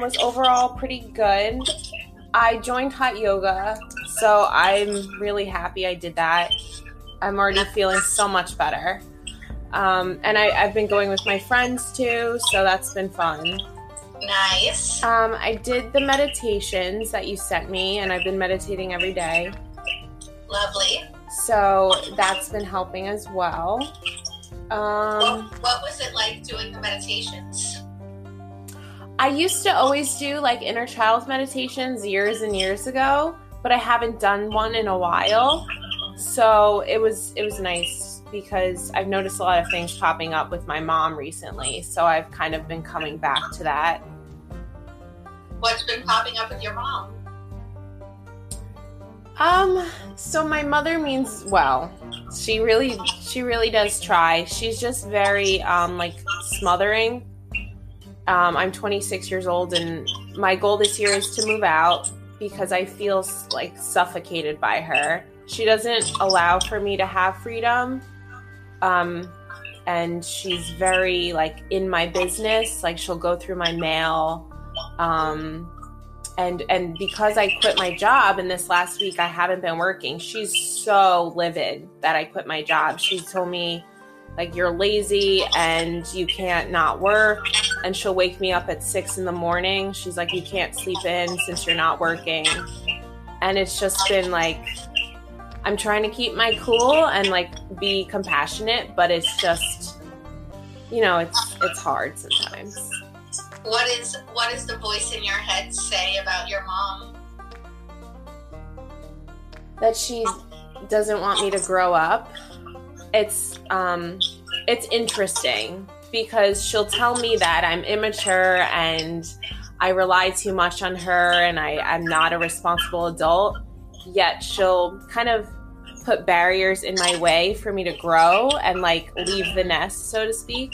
was overall pretty good. I joined hot yoga, so I'm really happy I did that. I'm already feeling so much better. And I've been going with my friends too, so that's been fun. Nice. I did the meditations that you sent me, and I've been meditating every day. Lovely. So that's been helping as well. What was it like doing the meditations? I used to always do like inner child meditations years and years ago, but I haven't done one in a while. So it was nice because I've noticed a lot of things popping up with my mom recently. So I've kind of been coming back to that. What's been popping up with your mom? So my mother means well. She really does try. She's just very, like smothering. I'm 26 years old and my goal this year is to move out because I feel like suffocated by her. She doesn't allow for me to have freedom. And she's very like in my business. Like she'll go through my mail. And because I quit my job and this last week I haven't been working, she's so livid that I quit my job. She told me, like, you're lazy and you can't not work. And she'll wake me up at 6 a.m. She's like, you can't sleep in since you're not working. And it's just been like, I'm trying to keep my cool and like be compassionate, but it's just, you know, it's hard sometimes. What is the voice in your head say about your mom? That she doesn't want me to grow up. It's interesting because she'll tell me that I'm immature and I rely too much on her and I'm not a responsible adult, yet she'll kind of put barriers in my way for me to grow and like leave the nest, so to speak.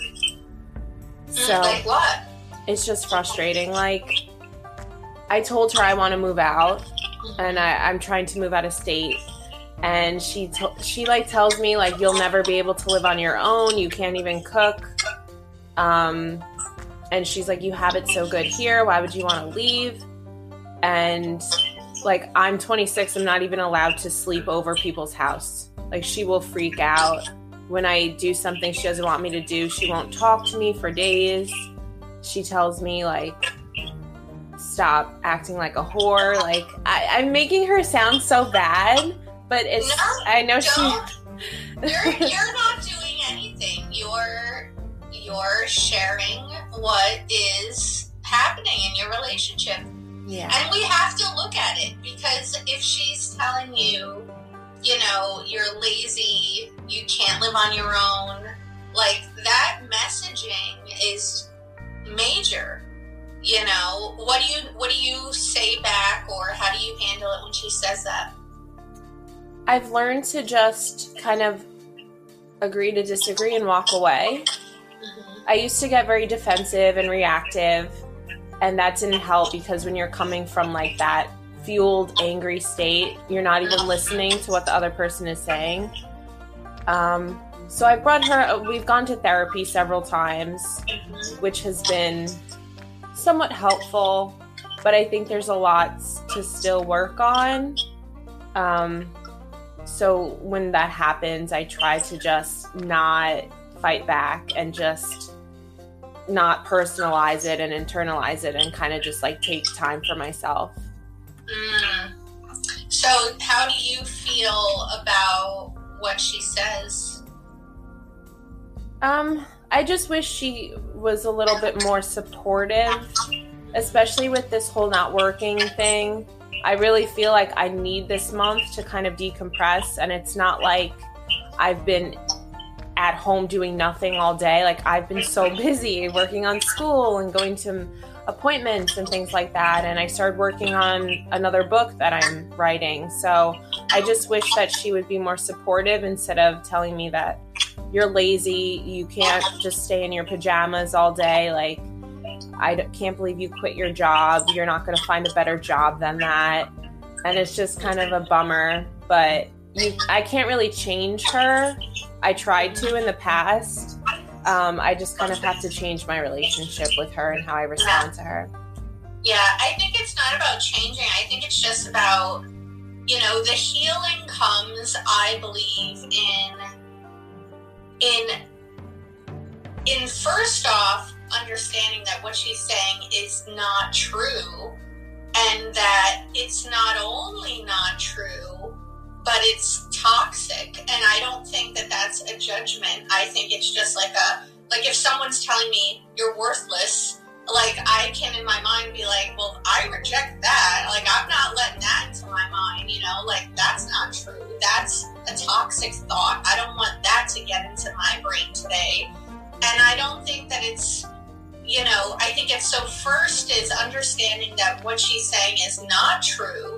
So like what? It's just frustrating. Like, I told her I want to move out, and I'm trying to move out of state. And she like tells me like, you'll never be able to live on your own. You can't even cook. And she's like, you have it so good here. Why would you want to leave? And like, I'm 26. I'm not even allowed to sleep over people's house. Like, she will freak out when I do something she doesn't want me to do. She won't talk to me for days. She tells me, like, stop acting like a whore. Like, I'm making her sound so bad, but it's... No, I know don't. You're not doing anything. You're sharing what is happening in your relationship. Yeah. And we have to look at it, because if she's telling you, you know, you're lazy, you can't live on your own, like, that messaging is... major. You know, what do you say back, or how do you handle it when she says that? I've learned to just kind of agree to disagree and walk away. Mm-hmm. I used to get very defensive and reactive, and that didn't help, because when you're coming from like that fueled angry state, you're not even listening to what the other person is saying. So I brought her, we've gone to therapy several times, which has been somewhat helpful, but I think there's a lot to still work on. So when that happens, I try to just not fight back and just not personalize it and internalize it and kind of just like take time for myself. Mm. So how do you feel about what she says? I just wish she was a little bit more supportive, especially with this whole not working thing. I really feel like I need this month to kind of decompress, and it's not like I've been at home doing nothing all day. Like, I've been so busy working on school and going to appointments and things like that, and I started working on another book that I'm writing. So I just wish that she would be more supportive instead of telling me that you're lazy, you can't just stay in your pajamas all day, like, I can't believe you quit your job, you're not going to find a better job than that. And it's just kind of a bummer, but I can't really change her. I tried to in the past. I just kind of have to change my relationship with her and how I respond to her. Yeah, I think it's not about changing. I think it's just about, you know, the healing comes, I believe, in first off, understanding that what she's saying is not true, and that it's not only not true, but it's toxic. And I don't think that that's a judgment. I think it's just like if someone's telling me you're worthless, like I can in my mind be like, well, I reject that. Like I'm not letting that into my mind, you know, like that's not true. That's a toxic thought. I don't want that to get into my brain today. And I don't think that it's, you know, I think it's so first is understanding that what she's saying is not true.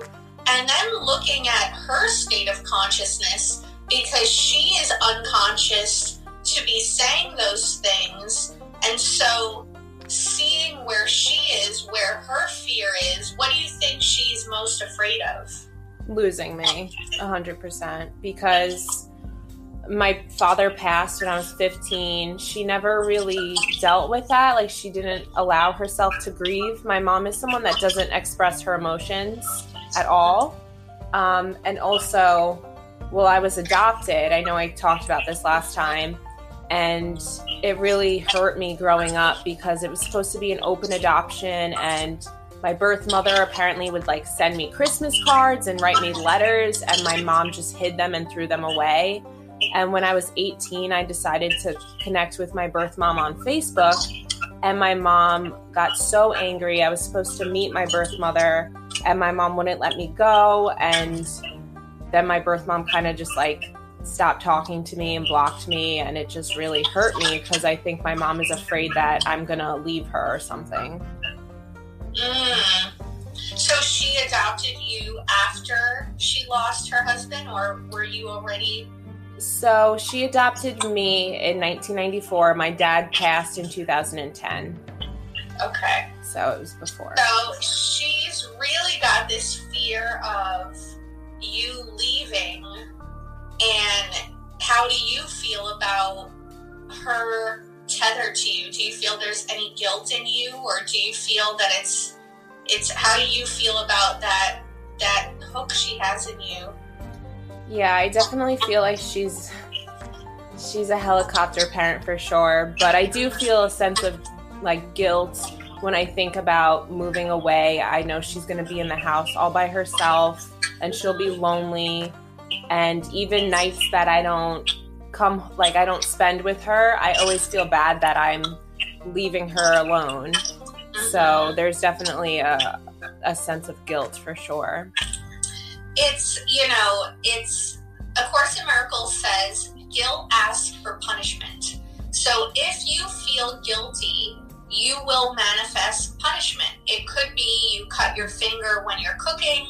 And then looking at her state of consciousness, because she is unconscious to be saying those things. And so seeing where she is, where her fear is, what do you think she's most afraid of? Losing me, 100%, because my father passed when I was 15. She never really dealt with that. Like she didn't allow herself to grieve. My mom is someone that doesn't express her emotions at all. And also, well, I was adopted. I know I talked about this last time. And it really hurt me growing up because it was supposed to be an open adoption. And my birth mother apparently would like send me Christmas cards and write me letters. And my mom just hid them and threw them away. And when I was 18, I decided to connect with my birth mom on Facebook. And my mom got so angry. I was supposed to meet my birth mother and my mom wouldn't let me go. And then my birth mom kind of just like stopped talking to me and blocked me. And it just really hurt me because I think my mom is afraid that I'm going to leave her or something. Mm. So she adopted you after she lost her husband, or were you already... So she adopted me in 1994. My dad passed in 2010. Okay. So it was before. So she's really got this fear of you leaving. And how do you feel about her tether to you? Do you feel there's any guilt in you, or do you feel that it's how do you feel about that hook she has in you? Yeah, I definitely feel like she's a helicopter parent for sure, but I do feel a sense of like guilt when I think about moving away. I know she's going to be in the house all by herself and she'll be lonely, and even nights that I don't come, like I don't spend with her, I always feel bad that I'm leaving her alone. So there's definitely a sense of guilt for sure. It's A Course in Miracles says guilt asks for punishment. So if you feel guilty, you will manifest punishment. It could be you cut your finger when you're cooking.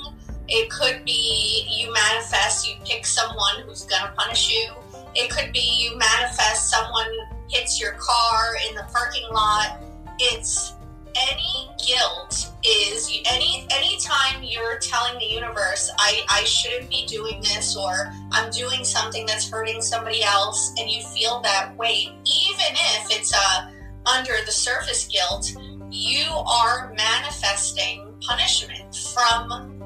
It could be you manifest, you pick someone who's going to punish you. It could be you manifest someone hits your car in the parking lot. It's any guilt is any time you're telling the universe I shouldn't be doing this, or I'm doing something that's hurting somebody else, and you feel that weight, even if it's under the surface guilt, you are manifesting punishment from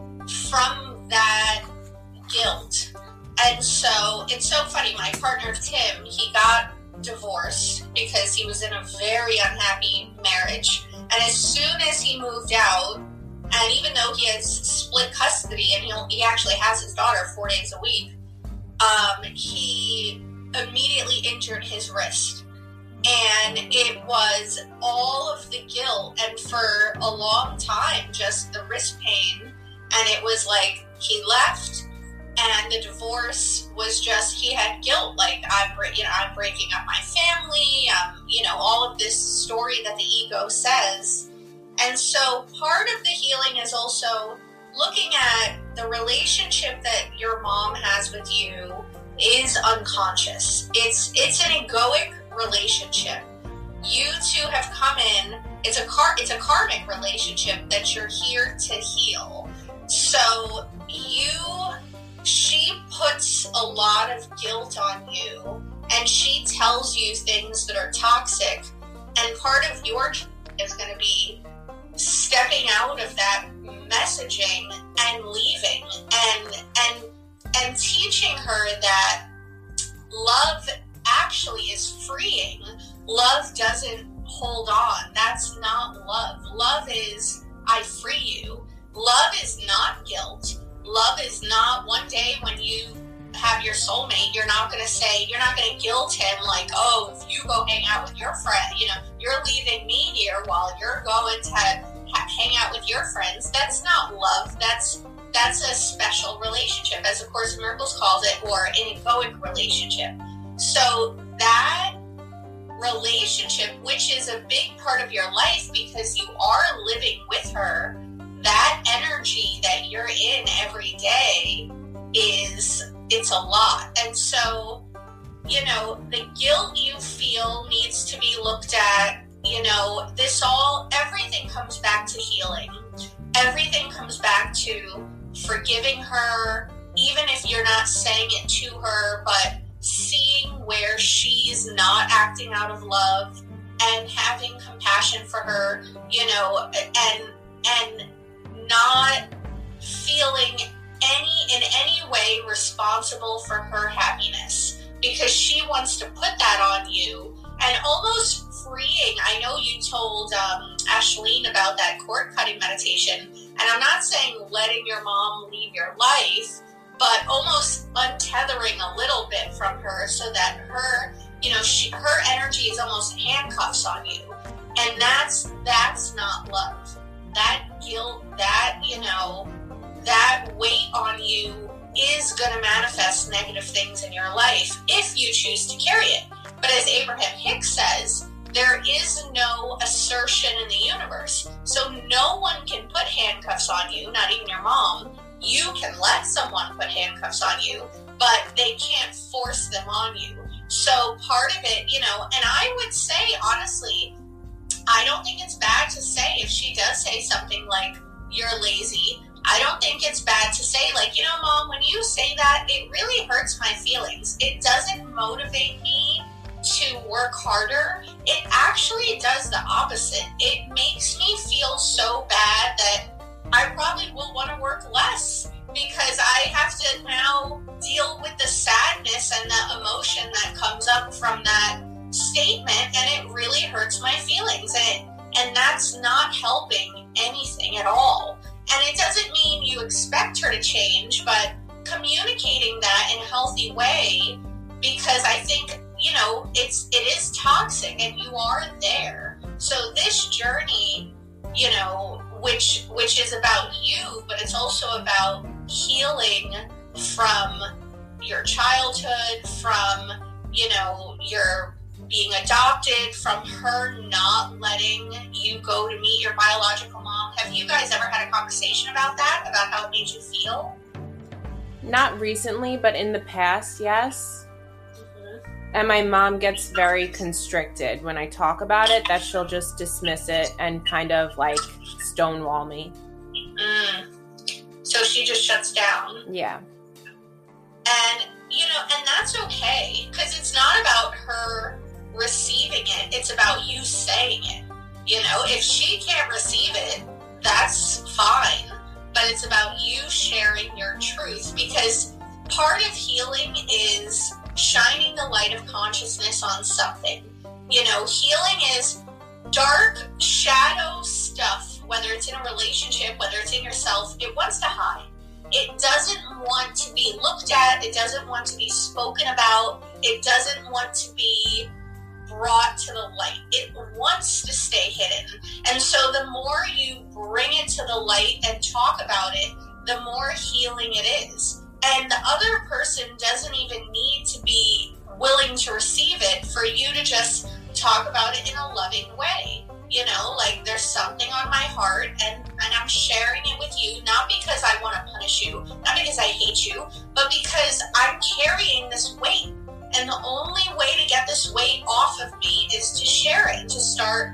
that guilt. And so it's so funny, my partner Tim, he got divorced because he was in a very unhappy marriage. And as soon as he moved out, and even though he has split custody and he actually has his daughter 4 days a week, he immediately injured his wrist. And it was all of the guilt, and for a long time, just the wrist pain. And it was like he left, and the divorce was just, he had guilt, like I'm breaking up my family, all of this story that the ego says. And so part of the healing is also looking at the relationship that your mom has with you is unconscious. It's an egoic relationship. You two have come in. It's a karmic relationship that you're here to heal. So she puts a lot of guilt on you, and she tells you things that are toxic. And part of your is going to be stay stepping out of that messaging and leaving and teaching her that love actually is freeing. Love doesn't hold on. That's not love. Love is, I free you. Love is not guilt. Love is not one day when you have your soulmate, you're not going to guilt him like, oh, if you go hang out with your friend, you know, you're leaving me here while you're going to hang out with your friends. That's not love. That's a special relationship, as A Course in Miracles calls it, or an egoic relationship. So that relationship, which is a big part of your life because you are living with her, that energy that you're in every day it's a lot. And so, you know, the guilt you feel needs to be looked at. You know, everything comes back to healing. Everything comes back to forgiving her, even if you're not saying it to her, but seeing where she's not acting out of love and having compassion for her, you know, and not feeling in any way responsible for her happiness, because she wants to put that on you, and almost freeing. I know you told Ashleen about that cord cutting meditation, and I'm not saying letting your mom leave your life, but almost untethering a little bit from her so that her, you know, her energy is almost handcuffs on you, and that's not love. That guilt, that, you know, that weight on you is going to manifest negative things in your life if you choose to carry it. But as Abraham Hicks says, there is no assertion in the universe. So no one can put handcuffs on you, not even your mom. You can let someone put handcuffs on you, but they can't force them on you. So part of it, you know, and I would say, honestly, I don't think it's bad to say, if she does say something like, you're lazy, I don't think it's bad to say, like, you know, Mom, when you say that, it really hurts my feelings. It doesn't motivate me to work harder. It actually does the opposite. It makes me feel so bad that I probably will want to work less, because I have to now deal with the sadness and the emotion that comes up from that statement, and it really hurts my feelings. And that's not helping anything at all. And it doesn't mean you expect her to change, but communicating that in a healthy way, because I think, you know, it is toxic and you are there. So this journey, you know, which is about you, but it's also about healing from your childhood, from, you know, your being adopted, from her not letting you go to meet your biological mom. Have you guys ever had a conversation about that, about how it made you feel? Not recently, but in the past, yes. Mm-hmm. And my mom gets very constricted when I talk about it, that she'll just dismiss it and kind of like stonewall me. Mm. So she just shuts down. Yeah. And, you know, and that's okay, because it's not about her receiving it, it's about you saying it. You know, if she can't receive it, that's fine, but it's about you sharing your truth, because part of healing is shining the light of consciousness on something. You know, healing is dark shadow stuff, whether it's in a relationship, whether it's in yourself, it wants to hide. It doesn't want to be looked at. It doesn't want to be spoken about. It doesn't want to be brought to the light. It wants to stay hidden. And so the more you bring it to the light and talk about it, the more healing it is. And the other person doesn't even need to be willing to receive it for you to just talk about it in a loving way. You know, like, there's something on my heart and I'm sharing it with you, not because I want to punish you, not because I hate you, but because I'm carrying this weight. And the only way to get this weight off of me is to share it, to start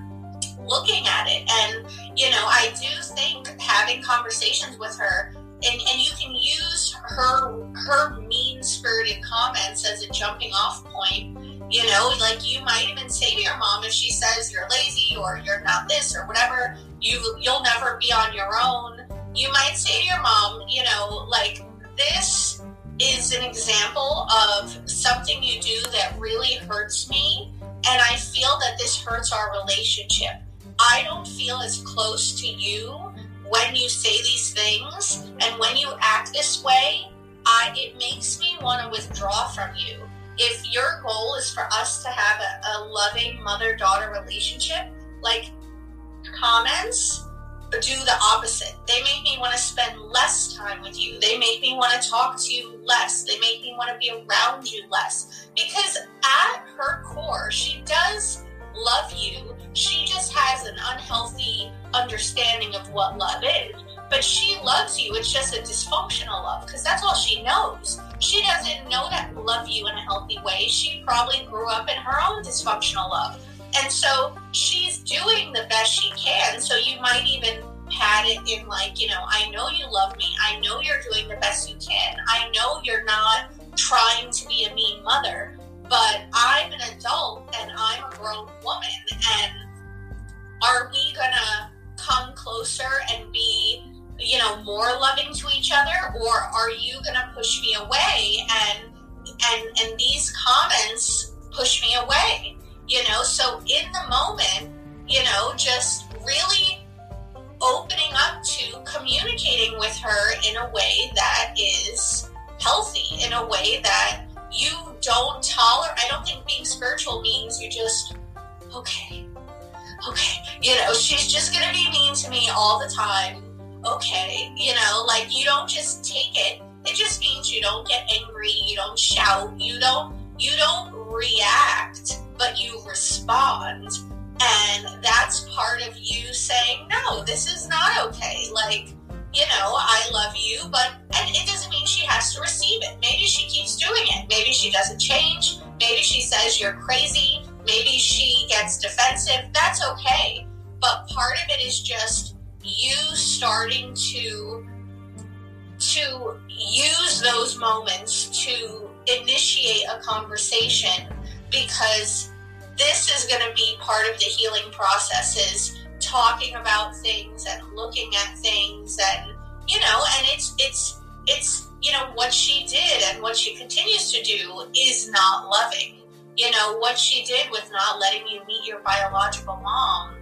looking at it. And, you know, I do think having conversations with her, and you can use her mean-spirited comments as a jumping off point, You know, like you might even say to your mom, if she says you're lazy or you're not this or whatever, you'll never be on your own. You might say to your mom, you know, like, this is an example of something you do that really hurts me. And I feel that this hurts our relationship. I don't feel as close to you when you say these things. And when you act this way, it makes me want to withdraw from you. If your goal is for us to have a loving mother-daughter relationship, like, comments do the opposite. They make me want to spend less time with you. They make me want to talk to you less. They make me want to be around you less. Because at her core, she does love you. She just has an unhealthy understanding of what love is. But she loves you. It's just a dysfunctional love, because that's all she knows. She doesn't know that love you in a healthy way. She probably grew up in her own dysfunctional love. And so she's doing the best she can. So you might even pat it in like, you know, I know you love me. I know you're doing the best you can. I know you're not trying to be a mean mother, but I'm an adult and I'm a grown woman. And are we going to come closer and be, you know, more loving to each other, or are you going to push me away? And these comments push me away, you know? So in the moment, you know, just really opening up to communicating with her in a way that is healthy, in a way that you don't tolerate. I don't think being spiritual means you just, okay, you know, she's just going to be mean to me all the time. Okay, you know, like, you don't just take it. It just means you don't get angry, you don't shout, you don't react, but you respond. And that's part of you saying, no, this is not okay. Like, you know, I love you, but, and it doesn't mean she has to receive it. Maybe she keeps doing it. Maybe she doesn't change. Maybe she says you're crazy. Maybe she gets defensive. That's okay. But part of it is just you starting to use those moments to initiate a conversation, because this is going to be part of the healing process, is talking about things and looking at things, and, you know, and it's, you know, what she did and what she continues to do is not loving. You know, what she did with not letting you meet your biological mom,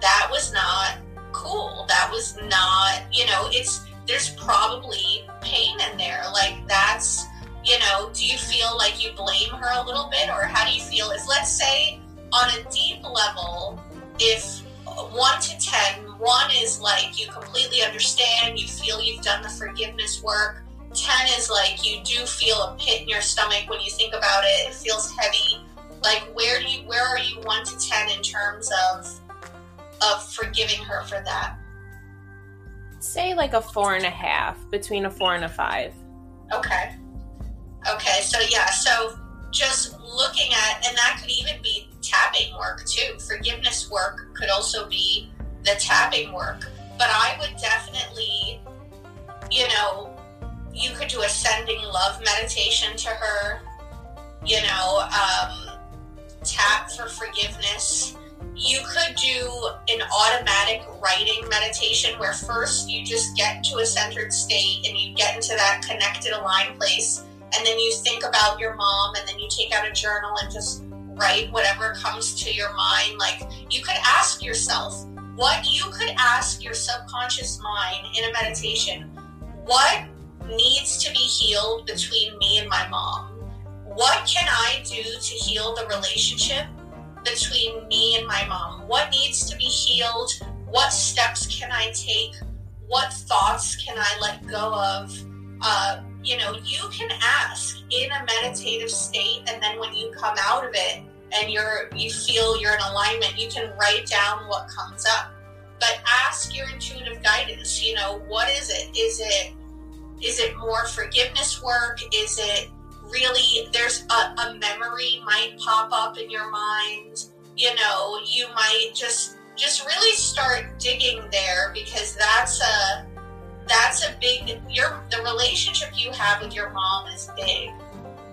that was not cool. That was not, you know, there's probably pain in there. Like, that's, you know, do you feel like you blame her a little bit, or how do you feel? If, let's say, on a deep level, if 1 to 10, 1 is like you completely understand, you feel you've done the forgiveness work, 10 is like you do feel a pit in your stomach when you think about it, it feels heavy, like, where are you 1 to 10 in terms of forgiving her for that? Say like a 4.5, between a 4 and a 5. Okay, so yeah, so just looking at, and that could even be tapping work too. Forgiveness work could also be the tapping work, but I would definitely, you know, you could do a sending love meditation to her, you know, tap for forgiveness. You could do an automatic writing meditation where first you just get to a centered state and you get into that connected, aligned place. And then you think about your mom, and then you take out a journal and just write whatever comes to your mind. Like, you could ask yourself, you could ask your subconscious mind in a meditation, what needs to be healed between me and my mom? What can I do to heal the relationship between me and my mom? What needs to be healed? What steps can I take? What thoughts can I let go of? You know, you can ask in a meditative state, and then when you come out of it and you feel you're in alignment, you can write down what comes up. But ask your intuitive guidance, you know, what is it? Is it more forgiveness work? Is it really, there's a memory might pop up in your mind, you know, you might just really start digging there, because that's a big, the relationship you have with your mom is big,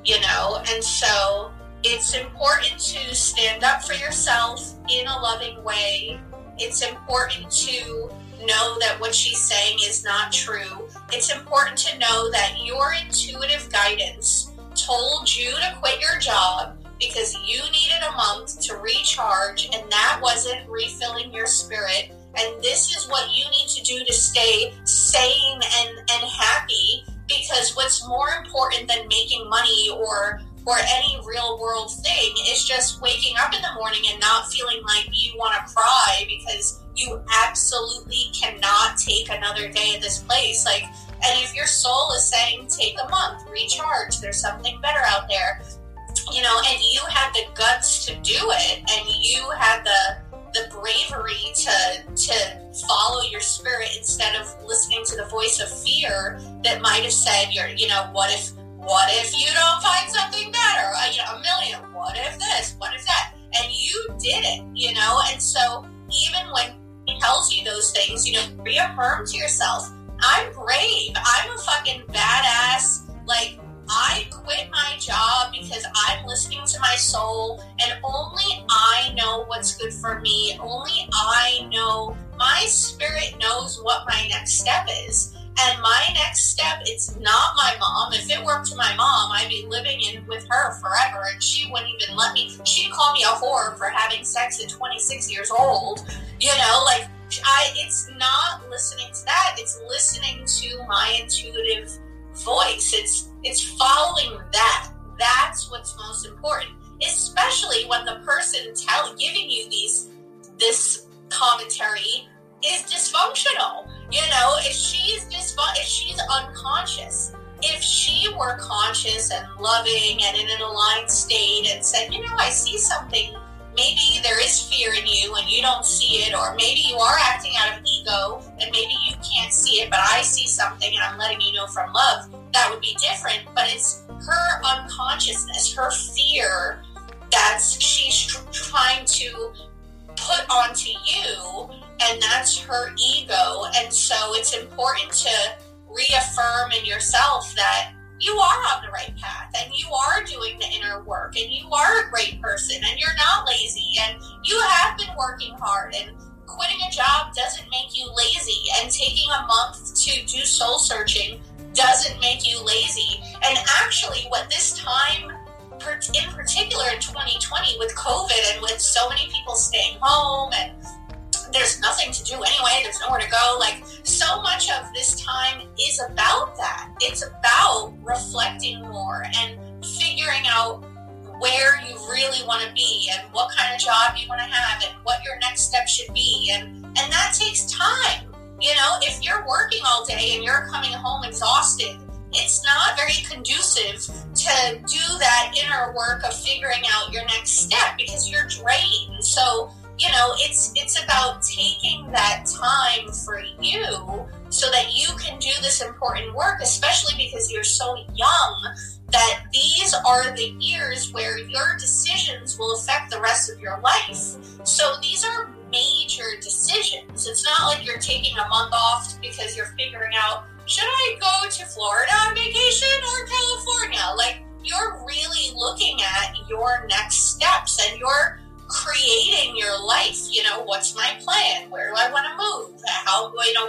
you know? And so It's important to stand up for yourself in a loving way. It's important to know that what she's saying is not true. It's important to know that your intuitive guidance told you to quit your job because you needed a month to recharge, and that wasn't refilling your spirit. And this is what you need to do to stay sane and happy, because what's more important than making money or any real world thing is just waking up in the morning and not feeling like you want to cry because you absolutely cannot take another day at this place. Like, and if your soul is saying, take a month, recharge, there's something better out there, you know, and you had the guts to do it, and you had the bravery to follow your spirit instead of listening to the voice of fear that might have said, what if you don't find something better? A million, what if this, what if that? And you did it, you know? And so even when he tells you those things, you know, reaffirm to yourself, I'm brave. I'm a fucking badass. Like, I quit my job because I'm listening to my soul, and only I know what's good for me. Only I know, my spirit knows what my next step is. And my next step, it's not my mom. If it were to my mom, I'd be living in with her forever, and she wouldn't even let me. She'd call me a whore for having sex at 26 years old. You know, like, it's not listening to that. It's listening to my intuitive voice. It's following that. That's what's most important, especially when the person giving you this commentary is dysfunctional. You know, if she's unconscious, if she were conscious and loving and in an aligned state and said, you know, I see something, maybe there is fear in you and you don't see it, or maybe you are acting out of ego and maybe you can't see it, but I see something and I'm letting you know from love, that would be different. But it's her unconsciousness, her fear, she's trying to put onto you, and that's her ego. And so it's important to reaffirm in yourself that you are on the right path, and you are doing the inner work, and you are a great person, and you're not lazy, and you have been working hard, and quitting a job doesn't make you lazy, and taking a month to do soul searching doesn't make you lazy. And actually, what this time in particular in 2020 with COVID and with so many people staying home, and there's nothing to do anyway, there's nowhere to go, like, so much of this time is about that. It's about reflecting more and figuring out where you really want to be and what kind of job you want to have and what your next step should be, and that takes time. You know, if you're working all day and you're coming home exhausted, it's not very conducive to do that inner work of figuring out your next step because you're drained. So, you know, it's about taking that time for you so that you can do this important work, especially because you're so young, that these are the years where your decisions will affect the rest of your life. So these are major decisions. It's not like you're taking a month off because you're figuring out, should I go to Florida on vacation or California? Like, you're really looking at your next steps and you're creating your life. You know, what's my plan? Where do I want to move?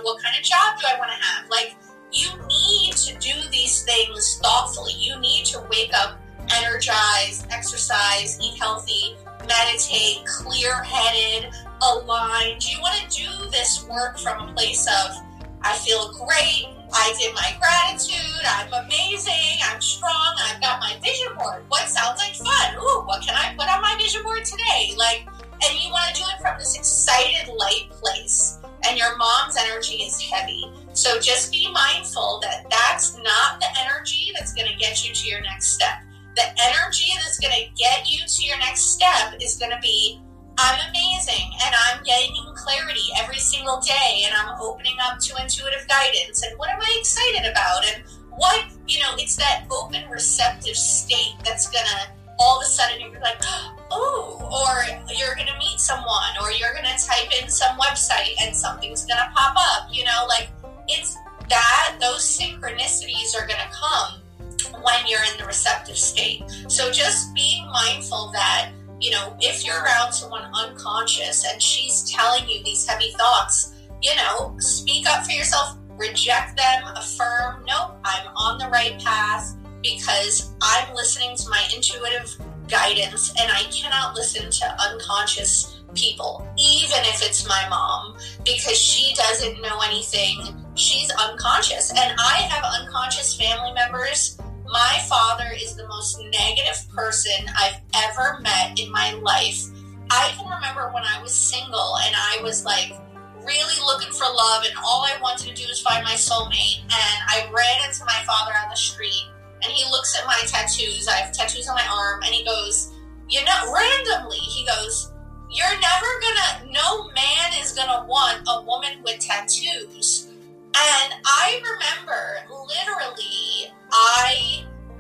What kind of job do I want to have? Like, you need to do these things thoughtfully. You need to wake up energized, exercise, eat healthy, meditate, clear-headed, aligned. You want to do this work from a place of, I feel great, I did my gratitude, I'm amazing, I'm strong, I've got my vision board. What sounds like fun? Ooh, what can I put on my vision board today? Like, and you want to do it from this excited, light place. And your mom's energy is heavy. So just be mindful that that's not the energy that's going to get you to your next step. The energy that's going to get you to your next step is going to be, I'm amazing, and I'm getting clarity every single day, and I'm opening up to intuitive guidance, and what am I excited about, and what, you know, it's that open, receptive state that's gonna, all of a sudden, you're like, oh, or you're gonna meet someone, or you're gonna type in some website, and something's gonna pop up, you know, like, it's that, those synchronicities are gonna come when you're in the receptive state. So just being mindful that, you know, if you're around someone unconscious and she's telling you these heavy thoughts, you know, speak up for yourself, reject them, affirm, nope, I'm on the right path because I'm listening to my intuitive guidance and I cannot listen to unconscious people, even if it's my mom, because she doesn't know anything. She's unconscious. And I have unconscious family members. My father is the most negative person I've ever met in my life. I can remember when I was single and I was like really looking for love and all I wanted to do was find my soulmate. And I ran into my father on the street and he looks at my tattoos. I have tattoos on my arm and he goes, you know, randomly, he goes, you're never gonna, no man is gonna want a woman with tattoos. And I remember literally,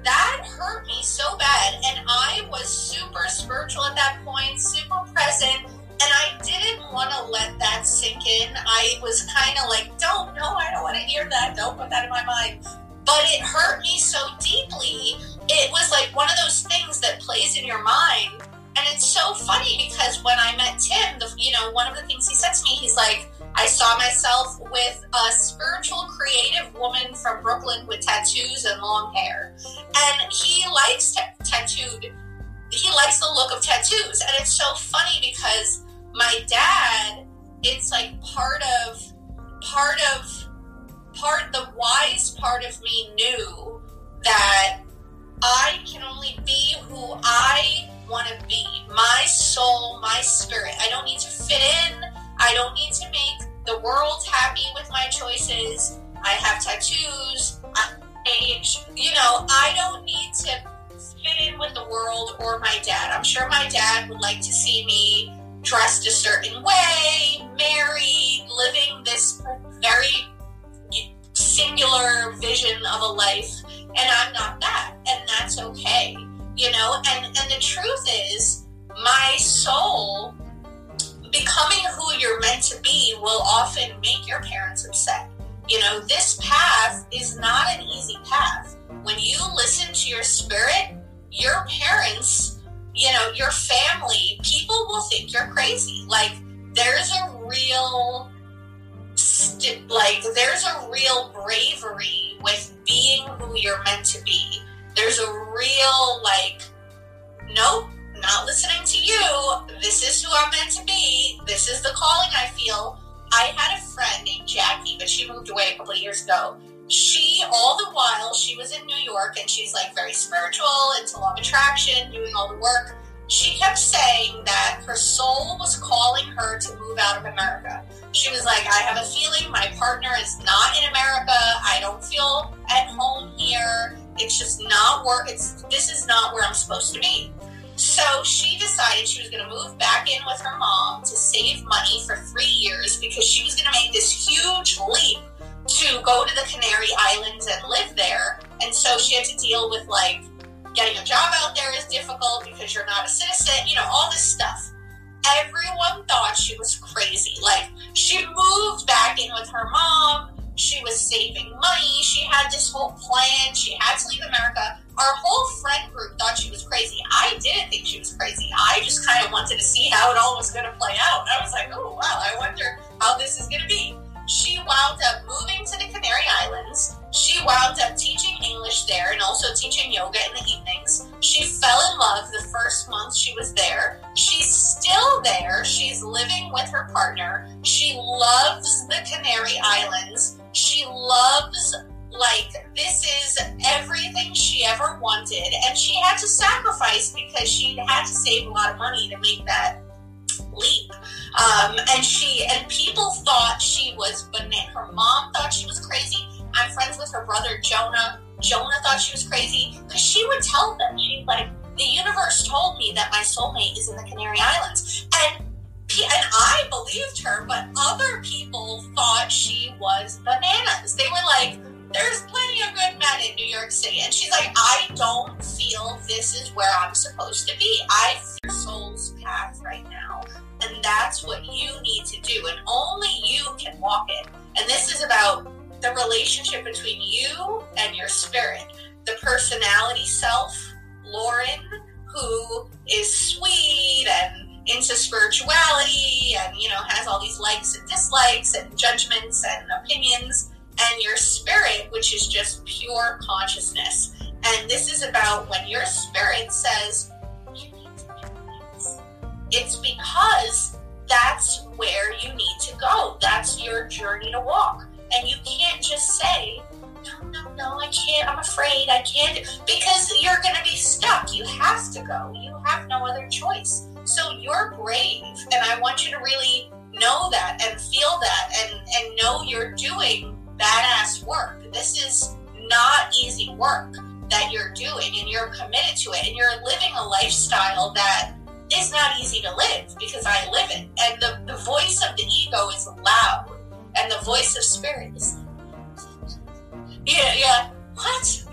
that hurt me so bad. And I was super spiritual at that point, super present. And I didn't want to let that sink in. I was kind of like, I don't want to hear that. Don't put that in my mind. But it hurt me so deeply. It was like one of those things that plays in your mind. And it's so funny because when I met Tim, one of the things he said to me, he's like, I saw myself with a spiritual, creative woman from Brooklyn with tattoos and long hair. And he likes he likes the look of tattoos. And it's so funny because my dad, it's like the wise part of me knew that I can only be who I want to be, my soul, my spirit. I don't need to fit in. I don't need to make the world happy with my choices. I have tattoos. I age. I don't need to fit in with the world or my dad. I'm sure my dad would like to see me dressed a certain way, married, living this very singular vision of a life, and I'm not that, and that's okay. And the truth is, my soul, becoming who you're meant to be will often make your parents upset. This path is not an easy path. When you listen to your spirit, your parents, your family, people will think you're crazy. Like, there's a real bravery with being who you're meant to be. There's a real, nope, not listening to you. This is who I'm meant to be. This is the calling I feel. I had a friend named Jackie, but she moved away a couple of years ago. She, all the while, she was in New York, and she's, very spiritual, into law of attraction, doing all the work. She kept saying that her soul was calling her to move out of America. She was like, I have a feeling my partner is not in America. I don't feel at home here. It's just not work. This is not where I'm supposed to be. So she decided she was going to move back in with her mom to save money for 3 years because she was going to make this huge leap to go to the Canary Islands and live there. And so she had to deal with getting a job out there is difficult because you're not a citizen, all this stuff. Everyone thought she was crazy. She moved back in with her mom. She was saving money. She had this whole plan. She had to leave America. Our whole friend group thought she was crazy. I didn't think she was crazy. I just kind of wanted to see how it all was going to play out. I was like, oh, wow, I wonder how this is going to be. She wound up moving to the Canary Islands. She wound up teaching English there and also teaching yoga in the evenings. She fell in love the first month she was there. She's still there. She's living with her partner. She loves the Canary Islands. She loves, this is everything she ever wanted. And she had to sacrifice because she had to save a lot of money to make that leap. And people thought she was bananas. Her mom thought she was crazy. I'm friends with her brother, Jonah. Jonah thought she was crazy because she would tell them, she's like, the universe told me that my soulmate is in the Canary Islands. And I believed her, but other people thought she was bananas. They were like, there's plenty of good men in New York City. And she's like, I don't feel this is where I'm supposed to be. I feel soul's path right now. And that's what you need to do. And only you can walk it. And this is about the relationship between you and your spirit, the personality self, Lauren, who is sweet and into spirituality and, you know, has all these likes and dislikes and judgments and opinions, and your spirit, which is just pure consciousness. And this is about when your spirit says, you need to do this. It's because that's where you need to go. That's your journey to walk. And you can't just say, no, I can't, I'm afraid, I can't, because you're going to be stuck. You have to go. You have no other choice. So you're brave, and I want you to really know that and feel that and know you're doing badass work. This is not easy work that you're doing, and you're committed to it, and you're living a lifestyle that is not easy to live, because I live it. And the voice of the ego is loud, and the voice of spirit is yeah. What?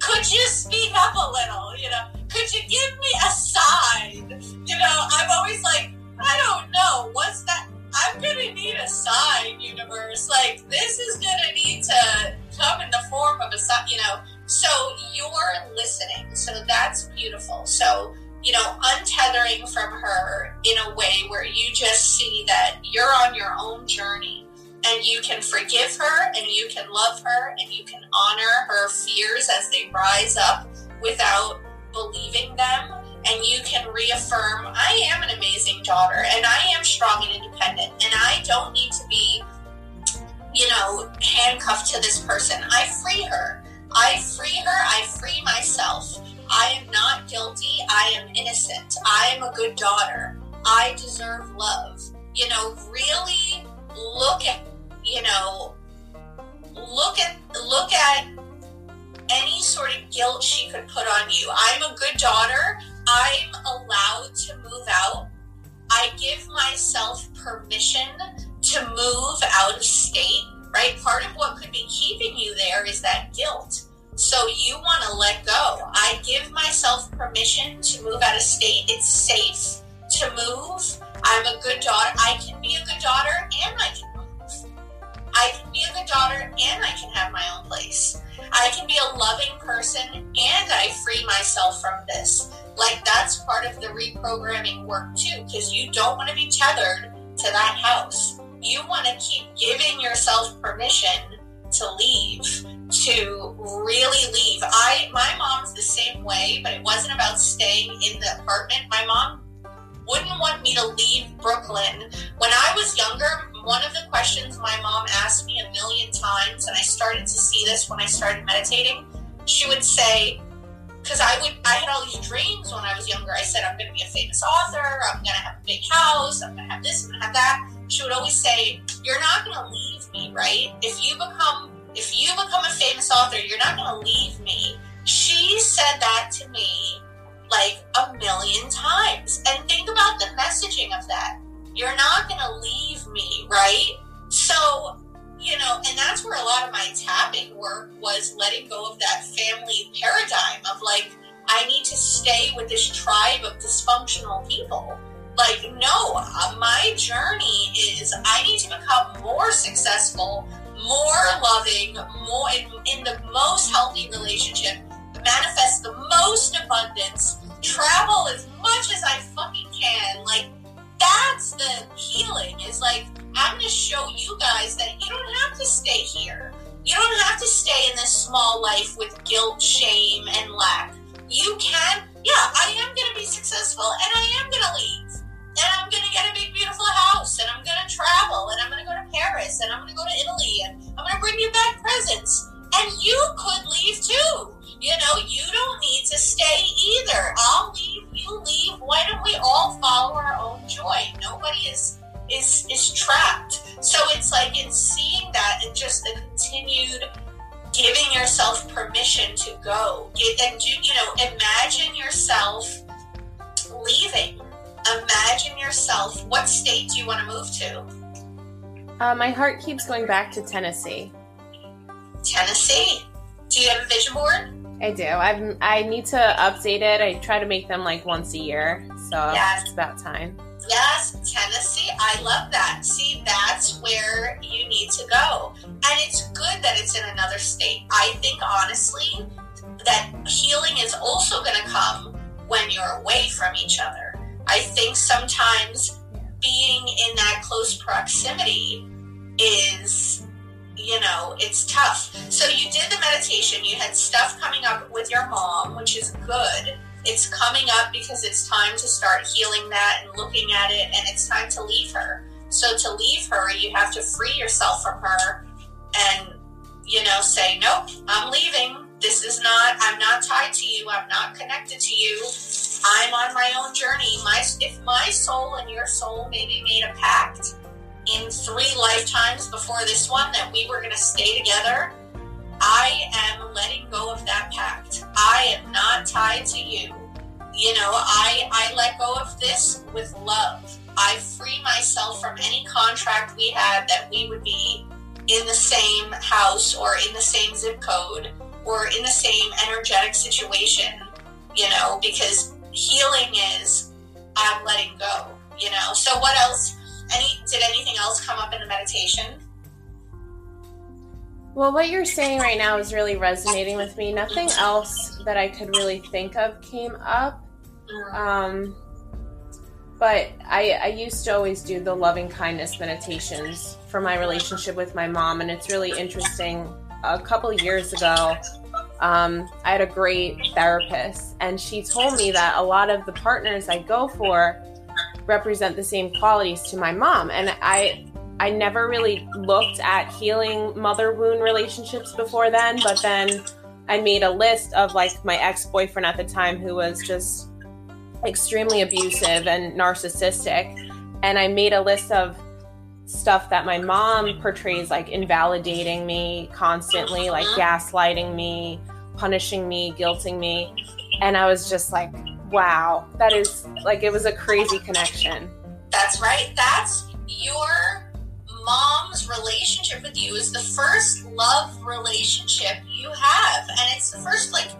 Could you speak up a little? You know, could you give me a sign? You know, I'm always like, I don't know. What's that? I'm gonna need a sign, universe. Like, this is gonna need to come in the form of a sign. You know, so you're listening. So that's beautiful. So, you know, untethering from her in a way where you just see that you're on your own journey. And you can forgive her, and you can love her, and you can honor her fears as they rise up without believing them. And you can reaffirm, I am an amazing daughter, and I am strong and independent, and I don't need to be, you know, handcuffed to this person. I free her. I free her. I free myself. I am not guilty. I am innocent. I am a good daughter. I deserve love. You know, really look at, you know, look at any sort of guilt she could put on you. I'm a good daughter. I'm allowed to move out. I give myself permission to move out of state, right? Part of what could be keeping you there is that guilt. So you want to let go. I give myself permission to move out of state. It's safe to move. I'm a good daughter. I can be a good daughter and I can move. I can be a good daughter and I can have my own place. I can be a loving person and I free myself from this. Like, that's part of the reprogramming work too, because you don't want to be tethered to that house. You want to keep giving yourself permission to leave, to really leave. My mom's the same way, but it wasn't about staying in the apartment. My mom wouldn't want me to leave Brooklyn. When I was younger, one of the questions my mom asked me a million times, and I started to see this when I started meditating, she would say, because I had all these dreams when I was younger. I said, I'm going to be a famous author. I'm going to have a big house. I'm going to have this. I'm going to have that. She would always say, you're not going to leave me, right? If you become a famous author, you're not going to leave me. She said that to me like a million times. And think about the messaging of that. You're not going to leave me, right? So, you know, and that's where a lot of my tapping work was letting go of that family paradigm of like, I need to stay with this tribe of dysfunctional people. Like, no, my journey is I need to become more successful, more loving, more in the most healthy relationship, manifest the most abundance, travel as much as I fucking can. Like, that's the healing, is like, I'm going to show you guys that you don't have to stay here. You don't have to stay in this small life with guilt, shame, and lack. You can, yeah, I am going to be successful, and I am going to leave, and I'm going to get a big, beautiful house, and I'm going to travel, and I'm going to go to Paris, and I'm going to go to Italy, and I'm going to bring you back presents. And you could leave too. You know, you don't need to stay either. I'll leave, you leave. Why don't we all follow our own joy? Nobody is trapped. So it's like, in seeing that and just the continued giving yourself permission to go. And, you know, imagine yourself leaving. Imagine yourself. What state do you want to move to? My heart keeps going back to Tennessee. Tennessee. Do you have a vision board? I do. I need to update it. I try to make them like once a year. So yes. It's about time. Yes, Tennessee. I love that. See, that's where you need to go. And it's good that it's in another state. I think honestly, that healing is also going to come when you're away from each other. I think sometimes being in that close proximity is, you know, it's tough. So you did the meditation, you had stuff coming up with your mom, which is good. It's coming up because it's time to start healing that and looking at it, and it's time to leave her. So to leave her, you have to free yourself from her and, you know, say, nope, I'm leaving. This is not, I'm not tied to you. I'm not connected to you. I'm on my own journey. If my soul and your soul maybe made a pact in 3 lifetimes before this one that we were going to stay together, I am letting go of that pact. I am not tied to you. You know, I let go of this with love. I free myself from any contract we had that we would be in the same house or in the same zip code or in the same energetic situation, you know, because healing is I'm letting go, you know. So what else? Did anything else come up in the meditation? Well, what you're saying right now is really resonating with me. Nothing else that I could really think of came up. But I used to always do the loving kindness meditations for my relationship with my mom. And it's really interesting. A couple years ago, I had a great therapist, and she told me that a lot of the partners I go for represent the same qualities to my mom. And I never really looked at healing mother wound relationships before then, but then I made a list of like my ex-boyfriend at the time, who was just extremely abusive and narcissistic. And I made a list of stuff that my mom portrays, like invalidating me constantly, like gaslighting me, punishing me, guilting me. And I was just like, wow, that is like, it was a crazy connection. That's right. That's your mom's relationship with you is the first love relationship you have. And it's the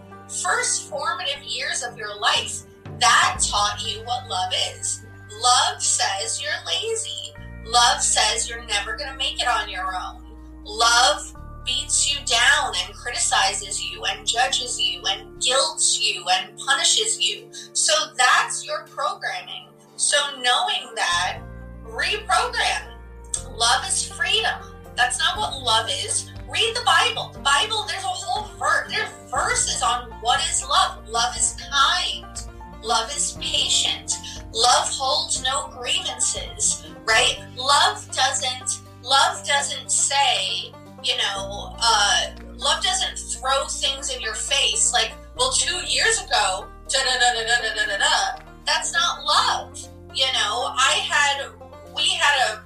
first formative years of your life that taught you what love is. Love says you're lazy. Love says you're never going to make it on your own. Love beats you down and criticizes you and judges you and guilts you and punishes you. So that's your programming. So knowing that, reprogram. Love is freedom. That's not what love is. Read the Bible. The Bible, there's a whole there's verses on what is love. Love is kind. Love is patient. Love holds no grievances, right? Love doesn't say, you know, love doesn't throw things in your face like, well, 2 years ago, That's not love. You know, we had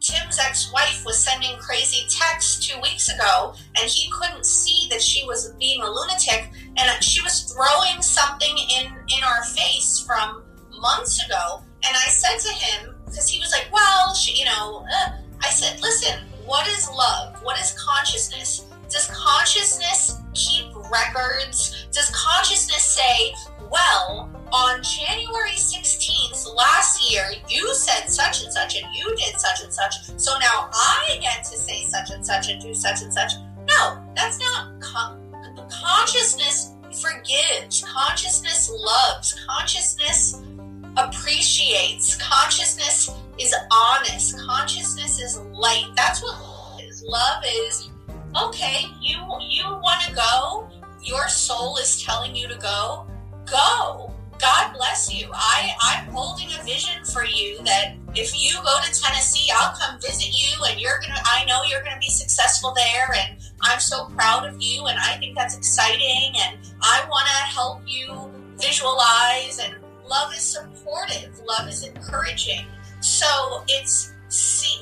Tim's ex-wife was sending crazy texts 2 weeks ago, and he couldn't see that she was being a lunatic, and she was throwing something in our face from months ago. And I said to him, because he was like, well, she, you know, I said, listen, what is love? What is consciousness? Does consciousness keep records? Does consciousness say, well, on January 16th last year, you said such and such, and you did such and such, so now I get to say such and such and do such and such? No, that's not consciousness. Forgives. Consciousness loves. Consciousness appreciates. Consciousness is honest. Consciousness is light. That's what love is. Love is, okay, you want to go. Your soul is telling you to go. Go. God bless you. I'm holding a vision for you that if you go to Tennessee, I'll come visit you, and I know you're going to be successful there, and I'm so proud of you, and I think that's exciting, and I want to help you visualize. And love is supportive. Love is encouraging. So it's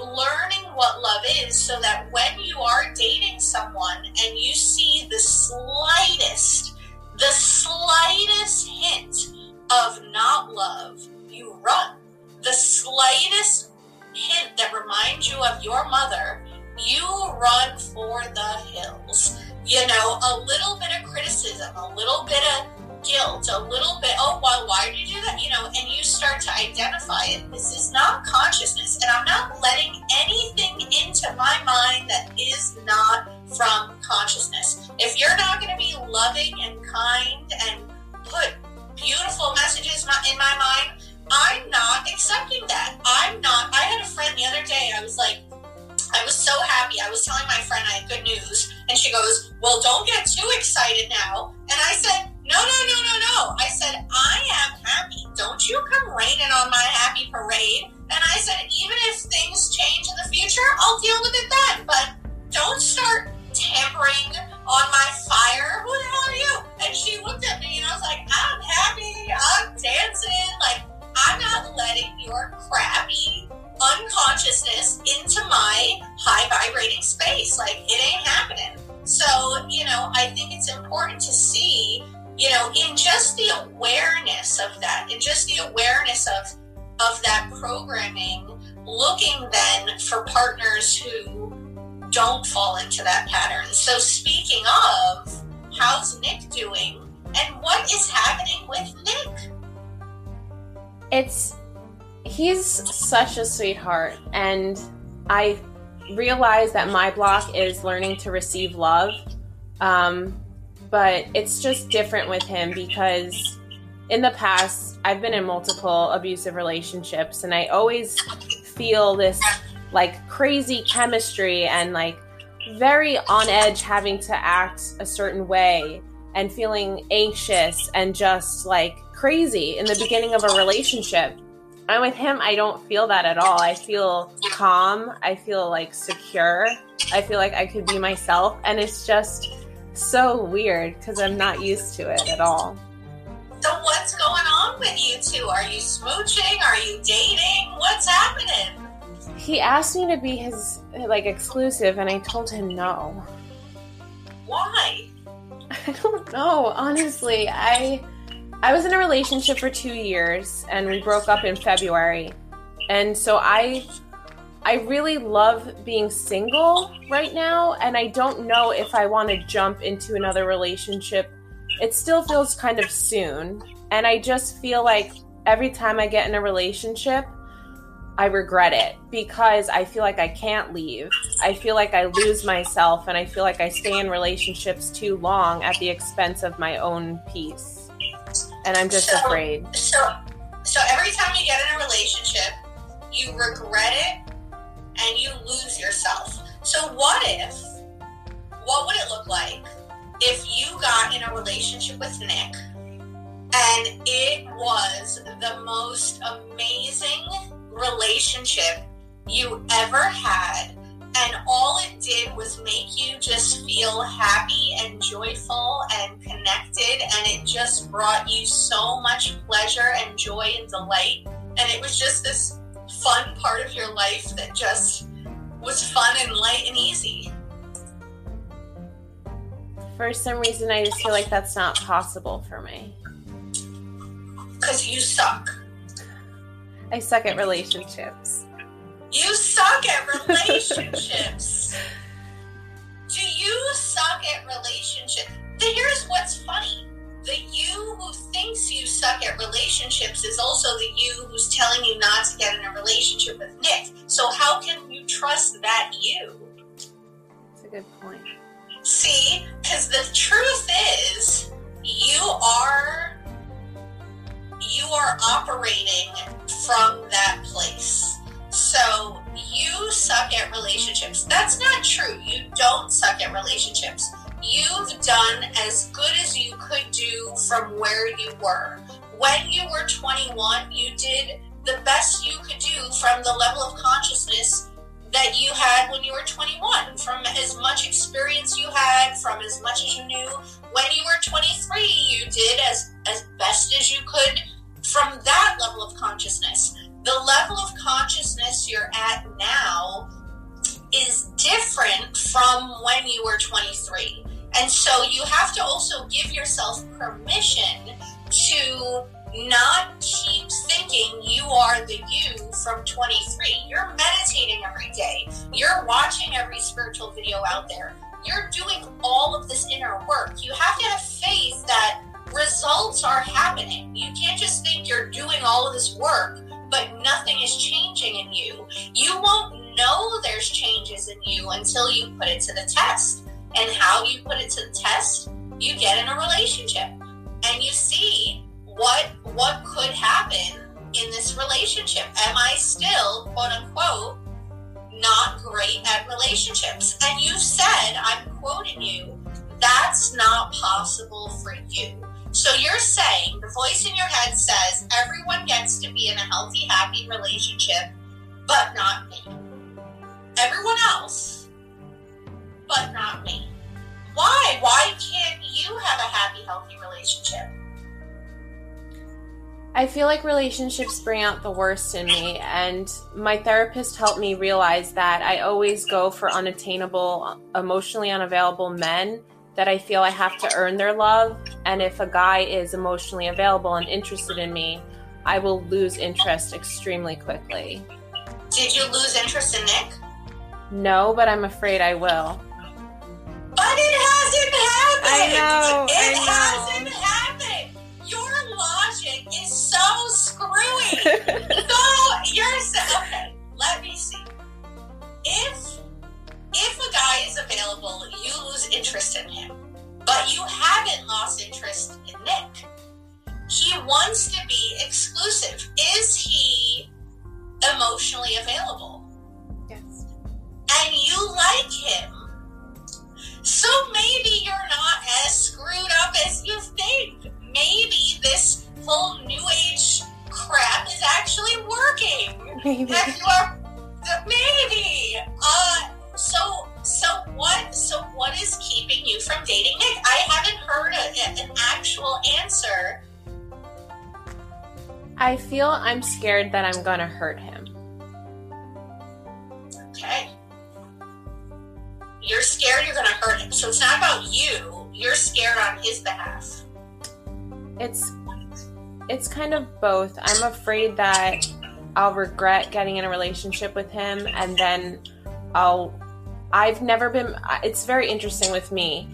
learning what love is, so that when you are dating someone and you see the slightest hint of not love, you run. The slightest hint that reminds you of your mother, you run for the hills. You know, a little bit of criticism, a little bit of guilt, a little bit, oh, well, why did you do that? You know, and you start to identify it. This is not consciousness, and I'm not letting anything into my mind that is not from consciousness. If you're not going to be loving and was like, I was so happy. I was telling my friend I had good news, and she goes, well, don't get too excited now. And I said, no. I said, I am happy. Don't you come raining on my happy parade. And I said, even if things change in the future, I'll deal with it then. But don't start tampering on my fire. Who the hell are you? And she looked at me, and I was like, I'm happy. I'm dancing. Like, I'm not letting your crappy unconsciousness into my high vibrating space. Like, it ain't happening. So, you know, I think it's important to see, you know, in just the awareness of that, in just the awareness of that programming, looking then for partners who don't fall into that pattern. So speaking of, how's Nick doing? And what is happening with Nick? He's such a sweetheart, and I realize that my block is learning to receive love, but it's just different with him because in the past I've been in multiple abusive relationships, and I always feel this like crazy chemistry and like very on edge, having to act a certain way and feeling anxious and just like crazy in the beginning of a relationship. And with him, I don't feel that at all. I feel calm. I feel like secure. I feel like I could be myself. And it's just so weird because I'm not used to it at all. So what's going on with you two? Are you smooching? Are you dating? What's happening? He asked me to be his exclusive, and I told him no. Why? I don't know. Honestly, I was in a relationship for 2 years, and we broke up in February. And so I really love being single right now, and I don't know if I want to jump into another relationship. It still feels kind of soon. And I just feel like every time I get in a relationship, I regret it because I feel like I can't leave. I feel like I lose myself, and I feel like I stay in relationships too long at the expense of my own peace. And I'm just afraid. So every time you get in a relationship, you regret it and you lose yourself. So what would it look like if you got in a relationship with Nick and it was the most amazing relationship you ever had, and all it did was make you just feel happy and joyful and connected, and it just brought you so much pleasure and joy and delight, and it was just this fun part of your life that just was fun and light and easy? For some reason, I just feel like that's not possible for me. 'Cause you suck. I suck at relationships. You suck at relationships. Do you suck at relationships? Here's what's funny. The you who thinks you suck at relationships is also the you who's telling you not to get in a relationship with Nick. So how can you trust that you? That's a good point. See, because the truth is you are operating from that place. So you suck at relationships. That's not true. You don't suck at relationships. You've done as good as you could do from where you were. When you were 21, you did the best you could do from the level of consciousness that you had when you were 21, from as much experience you had, from as much as you knew. When you were 23, you did as best as you could from that level of consciousness. The level of consciousness you're at now is different from when you were 23. And so you have to also give yourself permission to not keep thinking you are the you from 23. You're meditating every day. You're watching every spiritual video out there. You're doing all of this inner work. You have to have faith that results are happening. You can't just think you're doing all of this work, but nothing is changing in you. You won't know there's changes in you until you put it to the test. And how you put it to the test, you get in a relationship. And you see what could happen in this relationship. Am I still, quote unquote, great at relationships. And you said, I'm quoting you, that's not possible for you. So you're saying the voice in your head says everyone gets to be in a healthy, happy relationship, but not me. Everyone else, but not me. Why? Why can't you have a happy, healthy relationship? I feel like relationships bring out the worst in me, and my therapist helped me realize that I always go for unattainable, emotionally unavailable men, that I feel I have to earn their love, and if a guy is emotionally available and interested in me, I will lose interest extremely quickly. Did you lose interest in Nick? No, but I'm afraid I will. But it hasn't happened! I know. It hasn't happened! Your logic is so screwy! Okay, let me see. If a guy is available, you lose interest in him. But you haven't lost interest in Nick. He wants to be exclusive. Is he emotionally available? Yes. And you like him. So maybe you're not as screwed up as you think. Maybe this whole new age crap is actually working. So what is keeping you from dating Nick? I haven't heard an actual answer. I feel I'm scared that I'm going to hurt him. Okay. You're scared you're going to hurt him. So it's not about you. You're scared on his behalf. It's kind of both. I'm afraid that I'll regret getting in a relationship with him, and then it's very interesting with me.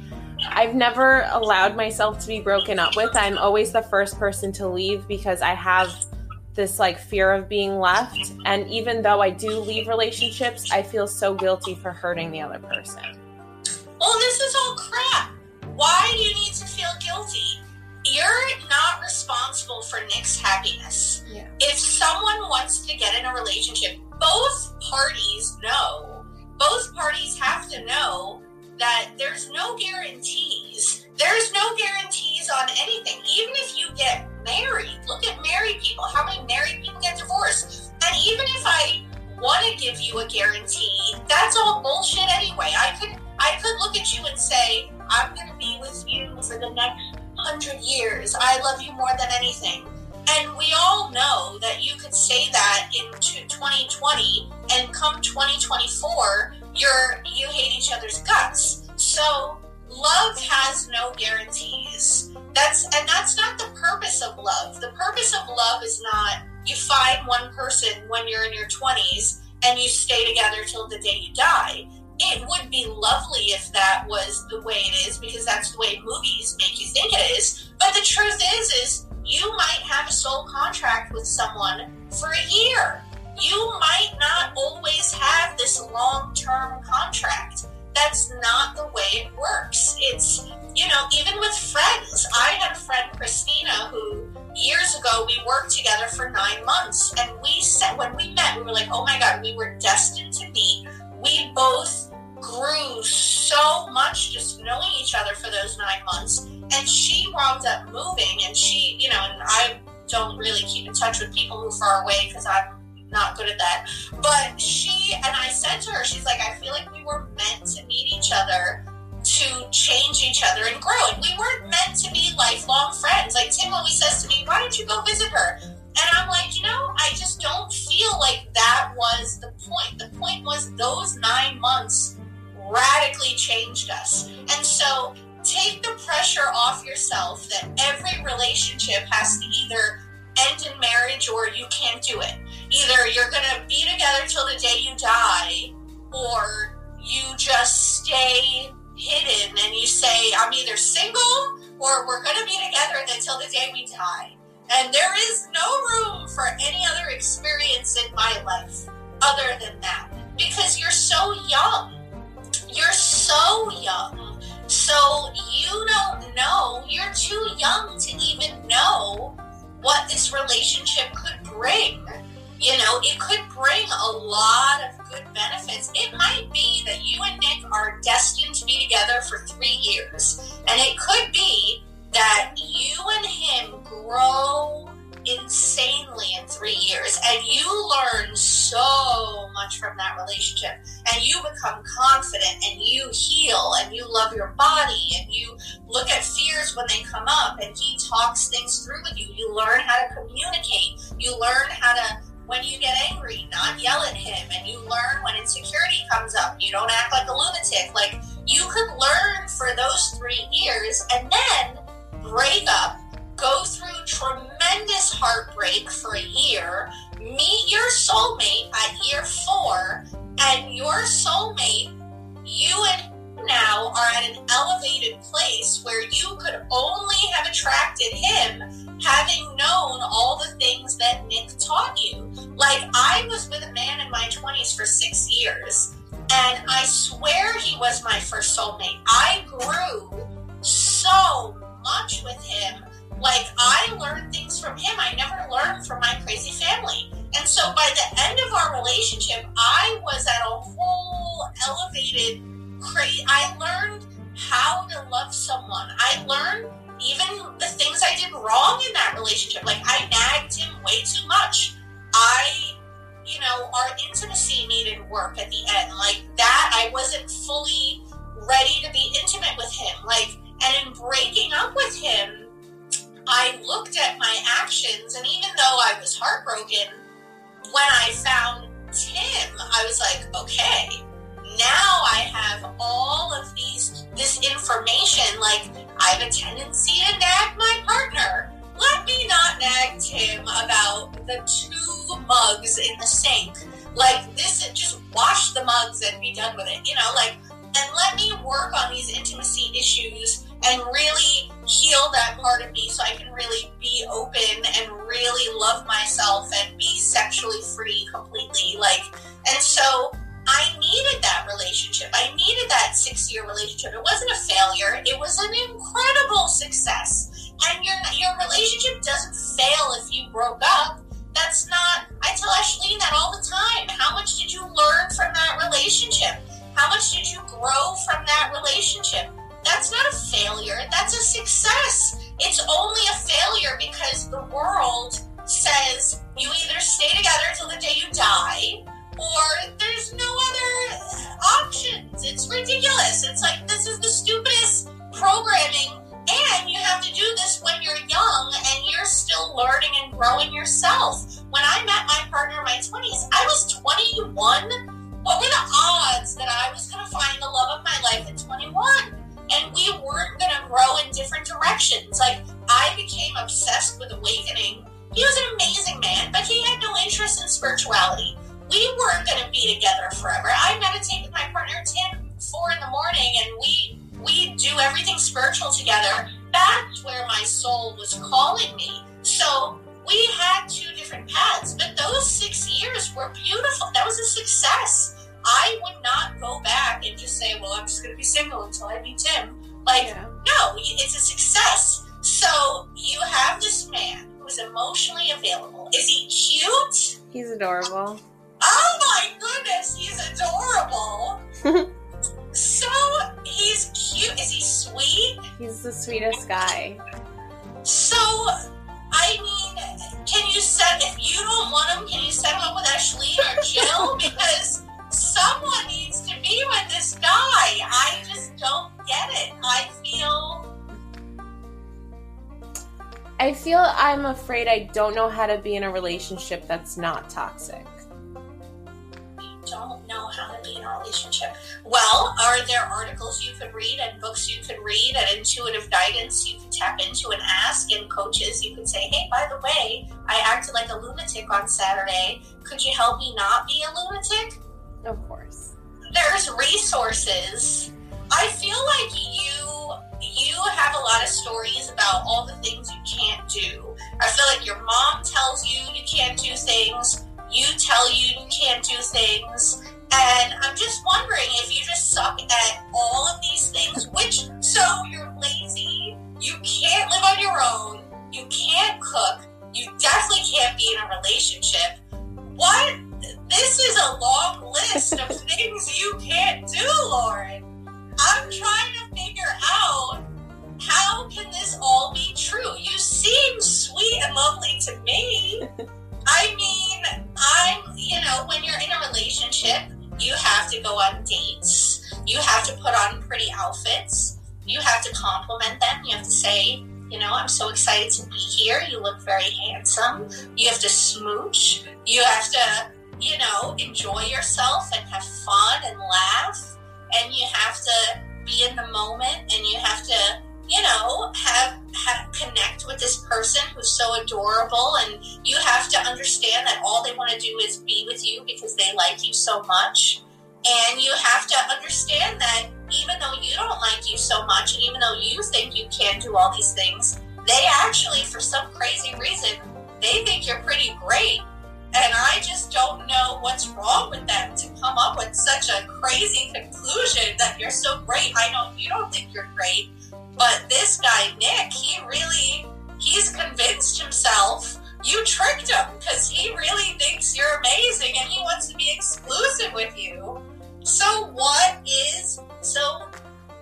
I've never allowed myself to be broken up with. I'm always the first person to leave because I have this fear of being left. And even though I do leave relationships, I feel so guilty for hurting the other person. Well, this is all crap. Why do you need to feel guilty? You're not responsible for Nick's happiness. Yeah. If someone wants to get in a relationship, both parties have to know that there's no guarantees. There's no guarantees on anything. Even if you get married, look at married people. How many married people get divorced? And even if I want to give you a guarantee, that's all bullshit anyway. I could look at you and say, I'm going to be with you for the next 100 years. I love you more than anything. And we all know that you could say that in 2020, and come 2024, you hate each other's guts. So love has no guarantees. That's not the purpose of love. The purpose of love is not you find one person when you're in your 20s and you stay together till the day you die. It would be lovely if that was the way it is, because that's the way movies make you think it is. But the truth is you might have a soul contract with someone for a year. You might not always have this long-term contract. That's not the way it works. It's, even with friends. I had a friend, Christina, who years ago we worked together for 9 months. And we said, when we met, we were like, oh my God, we were destined to meet. We both grew so much just knowing each other for those 9 months. And she wound up moving, and she, and I don't really keep in touch with people who are far away because I'm not good at that. But I said to her, she's like, I feel like we were meant to meet each other, to change each other and grow. And we weren't meant to be lifelong friends. Like Tim always says to me, why don't you go visit her? And I'm like, I just don't feel like that was the point. The point was those 9 months radically changed us. And so take the pressure off yourself that every relationship has to either end in marriage or you can't do it. Either you're going to be together till the day you die, or you just stay hidden and you say, I'm either single or we're going to be together until the day we die. And there is no room for any other experience in my life other than that, because you're so young. You're so young. So you don't know. You're too young to even know what this relationship could bring. You know, it could bring a lot of good benefits. It might be that you and Nick are destined to be together for 3 years. And it could be that you and him grow insanely in 3 years. And you learn so much from that relationship. And you become confident and you heal and you love your body and you look at fears when they come up. And he talks things through with you. You learn how to communicate. You learn how to... when you get angry, not yell at him, and you learn when insecurity comes up, you don't act like a lunatic. Like, you could learn for those 3 years and then break up, go through tremendous heartbreak for a year, meet your soulmate at year 4, and your soulmate, you and now are at an elevated place where you could only have attracted him having known all the things that Nick taught you. Like, I was with a man in my 20s for 6 years, and I swear he was my first soulmate. I grew so much with him. Like, I learned things from him I never learned from my crazy family. And so by the end of our relationship, I was at a whole elevated, I learned how to love someone. I learned even the things I did wrong in that relationship. Like, I nagged him way too much. Our intimacy needed work at the end. Like, that, I wasn't fully ready to be intimate with him. Like, and in breaking up with him, I looked at my actions, and even though I was heartbroken, when I found Tim, I was like, okay, now I have all of this information. Like, I have a tendency to nag my partner. Let me not nag Tim about the 2 mugs in the sink. Like, this, just wash the mugs and be done with it. You know, like, and let me work on these intimacy issues and really heal that part of me so I can really be open and really love myself and be sexually free completely. Like, and so I needed that relationship. I needed that 6-year relationship. It wasn't a failure. It was an incredible success. And your relationship doesn't fail if you broke up. That's not, I tell Ashleen that all the time. How much did you learn from that relationship? How much did you grow from that relationship? That's not a failure. That's a success. It's only a failure because the world says you either stay together till the day you die, or there's no other options. It's ridiculous. It's like, this is the stupidest programming, and you have to do this when you're young and you're still learning and growing yourself. When I met my partner in my 20s, I was 21. What were the odds that I was going to find the love of my life at 21? And we weren't going to grow in different directions. Like, I became obsessed with awakening. He was an amazing man, but he had no interest in spirituality. We weren't going to be together forever. I meditate with my partner Tim 4 a.m, and we do everything spiritual together. That's where my soul was calling me. So we had 2 different paths, but those 6 years were beautiful. That was a success. I would not go back and just say, well, I'm just going to be single until I meet Tim. Like, no, it's a success. So you have this man who's emotionally available. Is he cute? He's adorable. Oh my goodness, he's adorable. So, he's cute. Is he sweet? He's the sweetest guy. So, I mean, if you don't want him, can you set him up with Ashley or Jill? Because someone needs to be with this guy. I just don't get it. I feel I'm afraid I don't know how to be in a relationship that's not toxic. Don't know how to be in a relationship. Well, are there articles you could read and books you could read and intuitive guidance you could tap into and ask, and coaches you could say, hey, by the way, I acted like a lunatic on Saturday. Could you help me not be a lunatic? Of course. There's resources. I feel like you have a lot of stories about all the things you can't do. I feel like your mom tells you you can't do things. You tell you can't do things. And I'm just wondering if you just suck at all of these things, so you're lazy, you can't live on your own, you can't cook, you definitely can't be in a relationship. things you can't do, Lauren. I'm trying to figure out, how can this all be true? You seem sweet and lovely to me. I mean, when you're in a relationship, you have to go on dates. You have to put on pretty outfits. You have to compliment them. You have to say, I'm so excited to be here. You look very handsome. You have to smooch. You have to, enjoy yourself and have fun and laugh. And you have to be in the moment, and you have to, connect with this person who's so adorable, and you have to understand that all they want to do is be with you because they like you so much. And you have to understand that even though you don't like you so much, and even though you think you can't do all these things, they actually, for some crazy reason, they think you're pretty great. And I just don't know what's wrong with them to come up with such a crazy conclusion that you're so great. I know you don't think you're great, but this guy, Nick, he's convinced himself you tricked him, because he really thinks you're amazing and he wants to be exclusive with you. So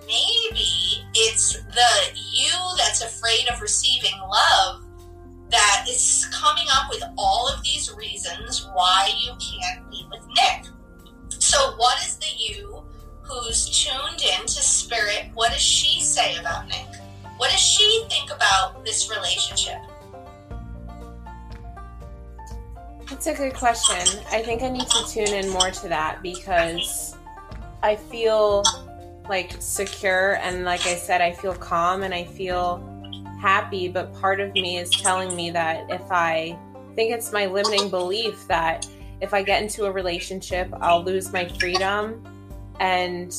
maybe it's the you that's afraid of receiving love that is coming up with all of these reasons why you can't be with Nick. So what is the you who's tuned into spirit? What does she say about Nick? What does she think about this relationship? That's a good question. I think I need to tune in more to that, because I feel secure, and like I said, I feel calm and I feel happy, but part of me is telling me that if I think it's my limiting belief that if I get into a relationship, I'll lose my freedom. And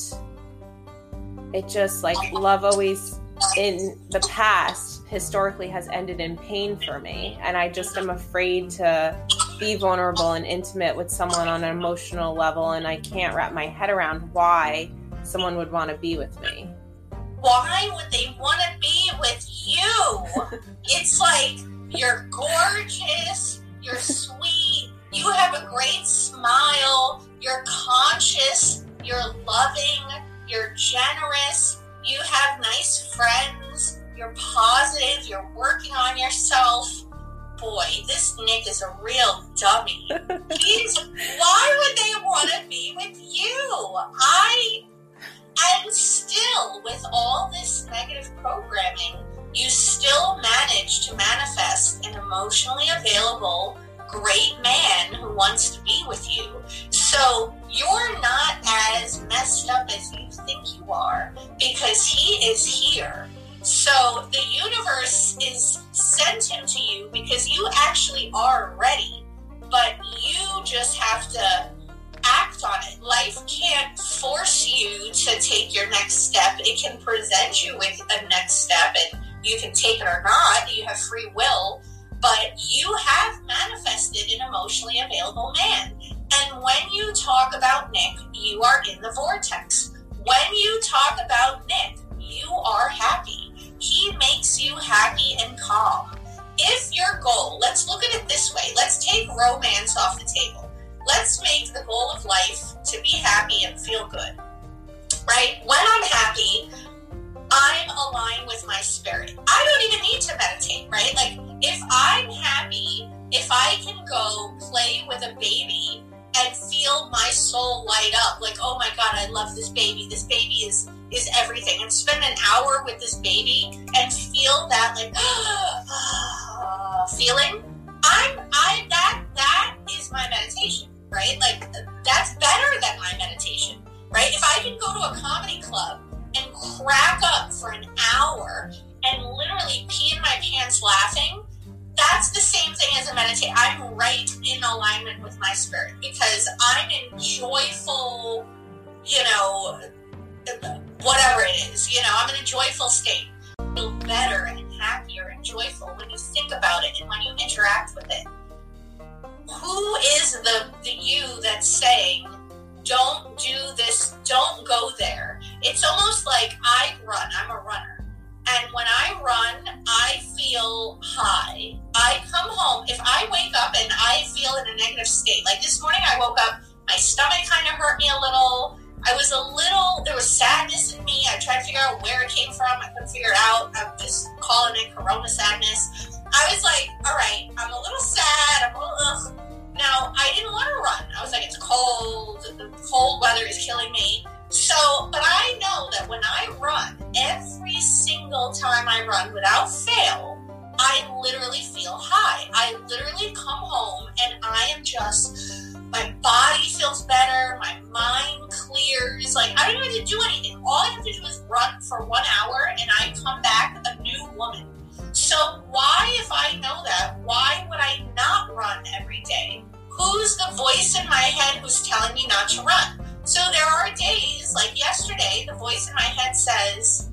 it just love always in the past historically has ended in pain for me. And I just am afraid to be vulnerable and intimate with someone on an emotional level. And I can't wrap my head around why someone would want to be with me. Why would they want to be with you? It's you're gorgeous, you're sweet, you have a great smile, you're conscious, you're loving, you're generous, you have nice friends, you're positive, you're working on yourself. Boy, this Nick is a real dummy. Why would they want to be with you? And still, with all this negative programming, you still manage to manifest an emotionally available, great man who wants to be with you. So you're not as messed up as you think you are, because he is here. So the universe is sent him to you because you actually are ready, but you just have to act on it. Life can't force you to take your next step. It can present you with a next step, and you can take it or not. You have free will, but you have manifested an emotionally available man. And when you talk about Nick, you are in the vortex. When you talk about Nick, you are happy. He makes you happy and calm. If your goal, let's look at it this way. Let's take romance off the table. Let's make the goal of life to be happy and feel good, right? When I'm happy, I'm aligned with my spirit. I don't even need to meditate, right? If I'm happy, if I can go play with a baby and feel my soul light up, oh my God, I love this baby. This baby is everything. And spend an hour with this baby and feel that feeling. That is my meditation, right? That's better than my meditation, right? If I can go to a comedy club and crack up for an hour and literally pee in my pants laughing, that's the same thing as a meditation. I'm right in alignment with my spirit, because I'm in joyful, whatever it is, I'm in a joyful state. I feel better and happier and joyful when you think about it and when you interact with it. Who is the you that's saying, don't do this, don't go there? It's almost like I run. I'm a runner. And when I run, I feel high. I come home. If I wake up and I feel in a negative state, this morning I woke up, my stomach kind of hurt me a little. I was a little, there was sadness in me. I tried to figure out where it came from. I couldn't figure it out. I'm just calling it Corona sadness. I was like, all right, I'm a little sad. I'm a little, ugh. Now, I didn't want to run. I was like, it's cold. The cold weather is killing me. So, but I know that when I run, every single time I run without fail, I literally feel high. I literally come home and I am just, my body feels better. My mind clears. Like, I don't even have to do anything. All I have to do is run for 1 hour and I come back a new woman. So why, if I know that, why would I not run every day? Who's the voice in my head who's telling me not to run? So there are days, like yesterday, the voice in my head says,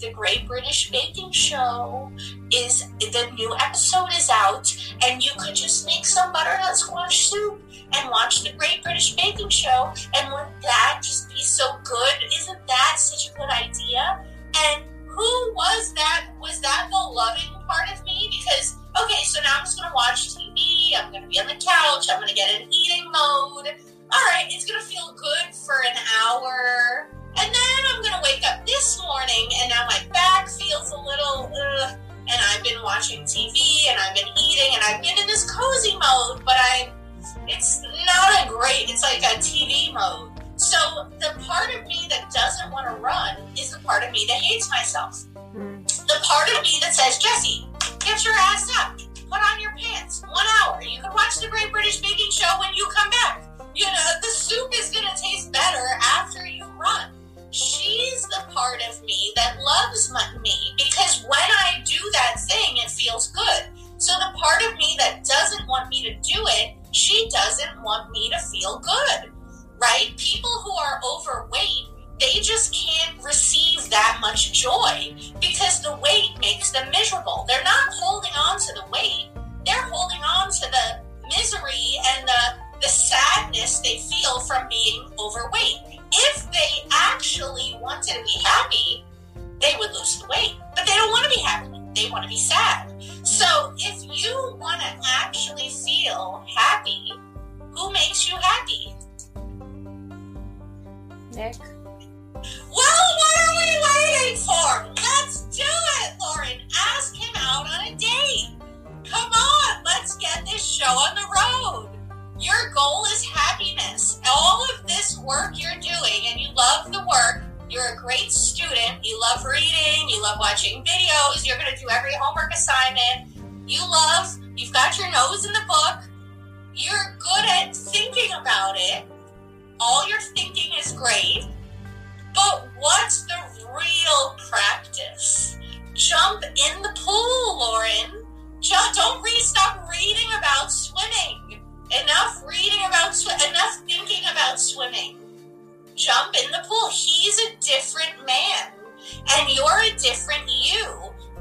The Great British Baking Show, is the new episode is out, and you could just make some butternut squash soup and watch The Great British Baking Show, and wouldn't that just be so good? Isn't that such a good idea? And who was that? Was that the loving part of me? Because, okay, so now I'm just going to watch TV. I'm going to be on the couch. I'm going to get in eating mode. All right, it's going to feel good for an hour. And then I'm going to wake up this morning, and now my back feels a little, ugh. And I've been watching TV, and I've been eating, and I've been in this cozy mode, but it's not a great, it's like a TV mode. So the part of me that doesn't want to run is the part of me that hates myself. The part of me that says, Jessie, get your ass up, put on your pants, 1 hour. You can watch The Great British Baking Show when you come back. You know, the soup is going to taste better after you run. She's the part of me that loves me because when I do that thing, it feels good. So the part of me that doesn't want me to do it, she doesn't want me to feel good. Right? People who are overweight, they just can't receive that much joy because the weight makes them miserable. They're not holding on to the weight. They're holding on to the misery and the sadness they feel from being overweight. If they actually wanted to be happy, they would lose the weight. But they don't want to be happy. They want to be sad. So if you want to actually feel happy, who makes you happy? Nick. Well, what are we waiting for? Let's do it, Lauren. Ask him out on a date. Come on, let's get this show on the road. Your goal is happiness. All of this work you're doing, and you love the work, you're a great student, you love reading, you love watching videos, you're going to do every homework assignment, you've got your nose in the book, you're good at thinking about it. All your thinking is great, but what's the real practice? Jump in the pool, Lauren. Stop reading about swimming. Enough thinking about swimming. Jump in the pool. He's a different man, and you're a different you.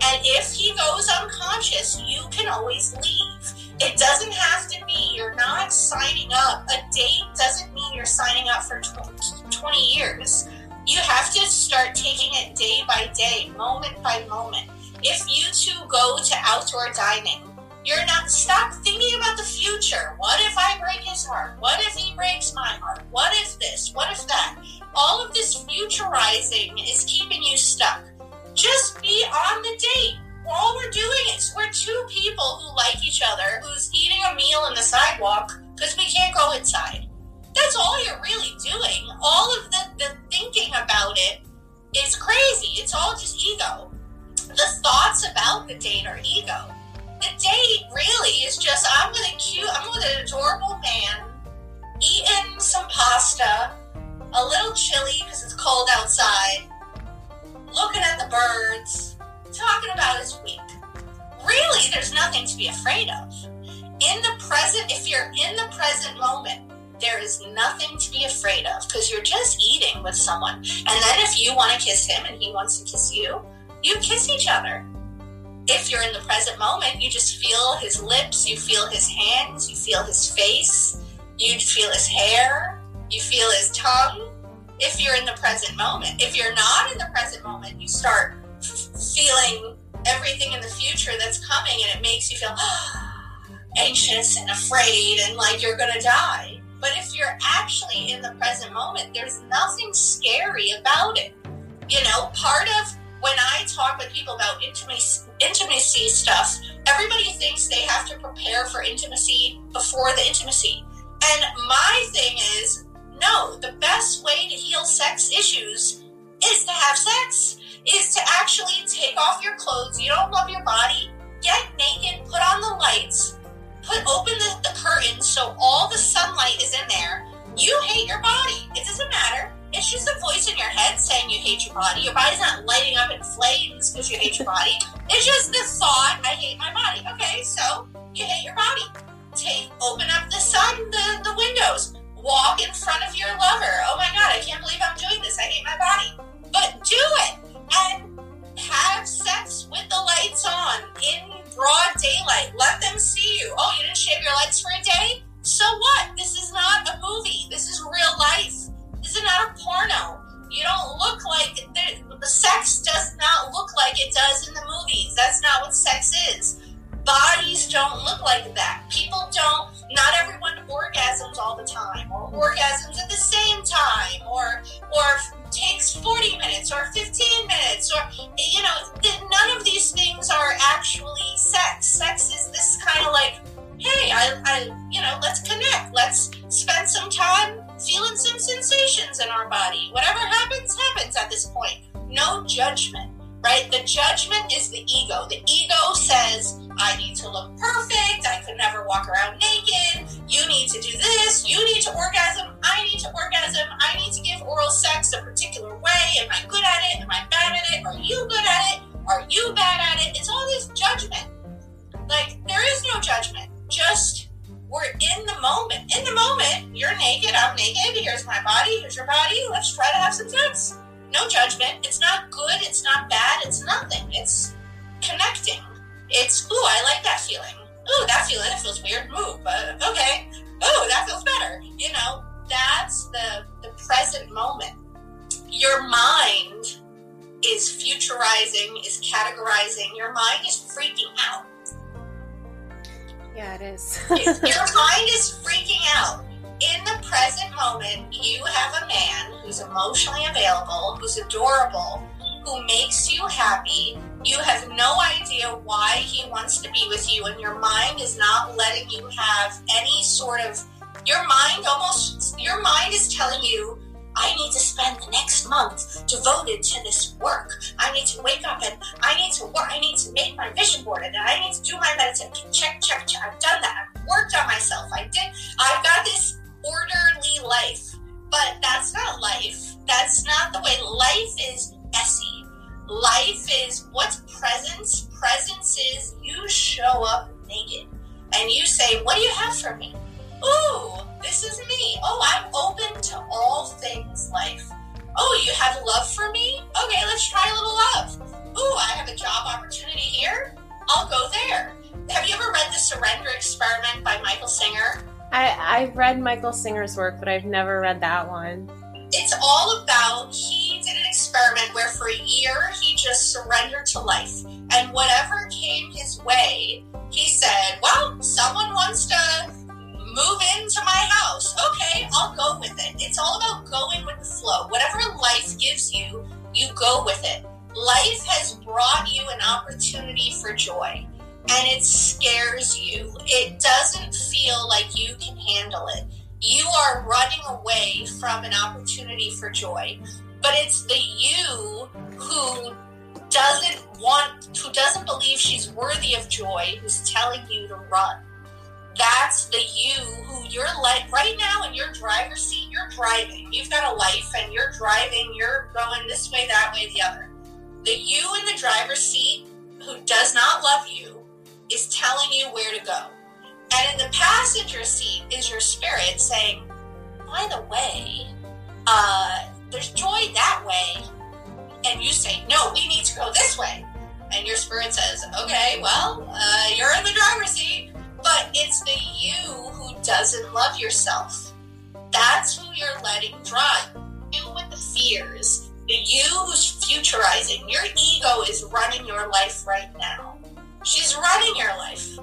And if he goes unconscious, you can always leave. It doesn't have to be, you're not signing up. A date doesn't mean you're signing up for 20 years. You have to start taking it day by day, moment by moment. If you two go to outdoor dining, stop thinking about the future. What if I break his heart? What if he breaks my heart? What if this? What if that? All of this futurizing is keeping you stuck. Just be on the date. All we're doing is we're two people who like each other, who's eating a meal on the sidewalk because we can't go inside. That's all you're really doing. All of the thinking about it is crazy. It's all just ego. The thoughts about the date are ego. The date really is just, I'm with an adorable man, eating some pasta, a little chilly because it's cold outside, looking at the birds, talking about is weak. Really, there's nothing to be afraid of. In the present, if you're in the present moment, there is nothing to be afraid of because you're just eating with someone. And then if you want to kiss him and he wants to kiss you, you kiss each other. If you're in the present moment, you just feel his lips, you feel his hands, you feel his face, you feel his hair, you feel his tongue. If you're in the present moment, if you're not in the present moment, you start feeling everything in the future that's coming, and it makes you feel anxious and afraid and like you're gonna die. But if you're actually in the present moment, there's nothing scary about it. You know, part of when I talk with people about intimacy stuff, everybody thinks they have to prepare for intimacy before the intimacy. And my thing is, no, the best way to heal sex issues is to have sex, is to actually take off your clothes. You don't love your body. Get naked, put on the lights, open the curtains so all the sunlight is in there. You hate your body. It doesn't matter. It's just a voice in your head saying you hate your body. Your body's not lighting up in flames because you hate your body. It's just the thought, I hate my body. Okay, so you hate your body. Open up the sun, the windows. Walk in front of your lover. Oh my God, I can't believe I'm doing this. I hate my body. But do it. And have sex with the lights on in broad daylight. Let them see you. Oh, you didn't shave your legs for a day? So what? This is not a movie. This is real life. This is not a porno. You don't look like the sex does not look like it does in the movies. That's not what sex is. Bodies don't look like that. People don't. Not everyone orgasms all the time, or orgasms at the same time, or takes 40 minutes or 15 minutes, or, you know, none of these things are actually sex. Sex is this kind of like, hey, I you know, let's connect. Let's spend some time feeling some sensations in our body. Whatever happens, happens at this point. No judgment, right? The judgment is the ego. The ego says, I need to look perfect. I could never walk around naked. You need to do this. You need to orgasm. I need to orgasm. I need to give oral sex a particular way. Am I good at it? Am I bad at it? Are you good at it? Are you bad at it? It's all this judgment. Like, there is no judgment. Just, we're in the moment. In the moment, you're naked. I'm naked. Here's my body. Here's your body. Let's try to have some sex. No judgment. It's not good. It's not bad. It's nothing. It's connecting. It's, ooh, I like that feeling. Ooh, that feeling, it feels weird. Move, but okay. Ooh, that feels better. You know, that's the present moment. Your mind is futurizing, is categorizing. Your mind is freaking out. Yeah, it is. Your mind is freaking out. In the present moment, you have a man who's emotionally available, who's adorable, who makes you happy. You have no idea why he wants to be with you, and your mind is not letting you have any sort of, your mind is telling you, I need to spend the next month devoted to this work. I need to wake up and I need to work. I need to make my vision board and I need to do my meditation. Check. I've done that. I've worked on myself. I've got this orderly life, but that's not life. That's not the way life is messy. Life is what's presence. Presence is you show up naked and you say, what do you have for me? Ooh, this is me. Oh, I'm open to all things life. Oh, you have love for me? Okay, let's try a little love. Ooh, I have a job opportunity here. I'll go there. Have you ever read The Surrender Experiment by Michael Singer? I've read Michael Singer's work, but I've never read that one. It's all about, he did an experiment where for a year he just surrendered to life. And whatever came his way, he said, well, someone wants to move into my house. Okay, I'll go with it. It's all about going with the flow. Whatever life gives you, you go with it. Life has brought you an opportunity for joy. And it scares you. It doesn't feel like you can handle it. You are running away from an opportunity for joy, but it's the you who doesn't believe she's worthy of joy, who's telling you to run. That's the you who you're like right now in your driver's seat, you're driving. You've got a life and you're driving, you're going this way, that way, the other. The you in the driver's seat who does not love you is telling you where to go. And in the passenger seat is your spirit saying, by the way, there's joy that way. And you say, no, we need to go this way. And your spirit says, okay, well, you're in the driver's seat. But it's the you who doesn't love yourself. That's who you're letting drive. You with the fears, the you who's futurizing. Your ego is running your life right now. She's running your life.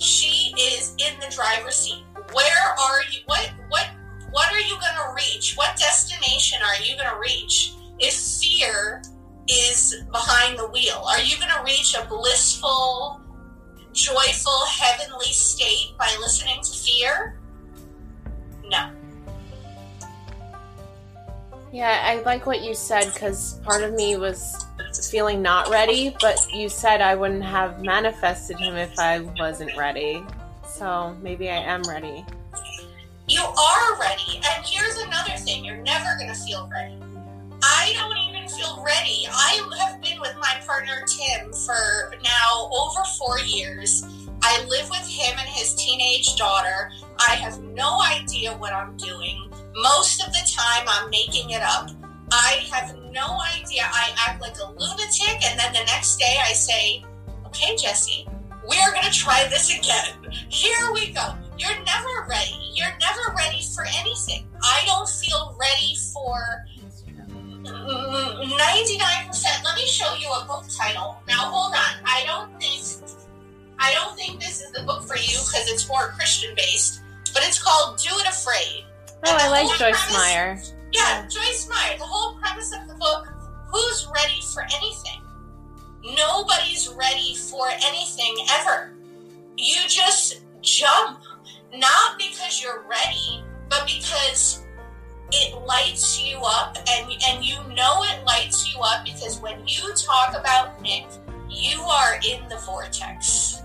She is in the driver's seat. Where are you? What What are you going to reach? What destination are you going to reach if fear is behind the wheel? Are you going to reach a blissful, joyful, heavenly state by listening to fear? No. Yeah, I like what you said, because part of me was feeling not ready, but you said I wouldn't have manifested him if I wasn't ready. So maybe I am ready. You are ready. And here's another thing. You're never going to feel ready. I don't even feel ready. I have been with my partner, Tim, for now over 4 years. I live with him and his teenage daughter. I have no idea what I'm doing. Most of the time, I'm making it up. I have no idea. I act like a lunatic, and then the next day I say, okay, Jessie, we're going to try this again. Here we go. You're never ready. You're never ready for anything. I don't feel ready for 99%. Let me show you a book title. Now, hold on. I don't think this is the book for you because it's more Christian-based, but it's called Do It Afraid. Oh, I like Joyce Meyer. Yeah, Joyce Meyer. The whole premise of the book, who's ready for anything? Nobody's ready for anything ever. You just jump, not because you're ready, but because it lights you up, and you know it lights you up because when you talk about Nick, you are in the vortex.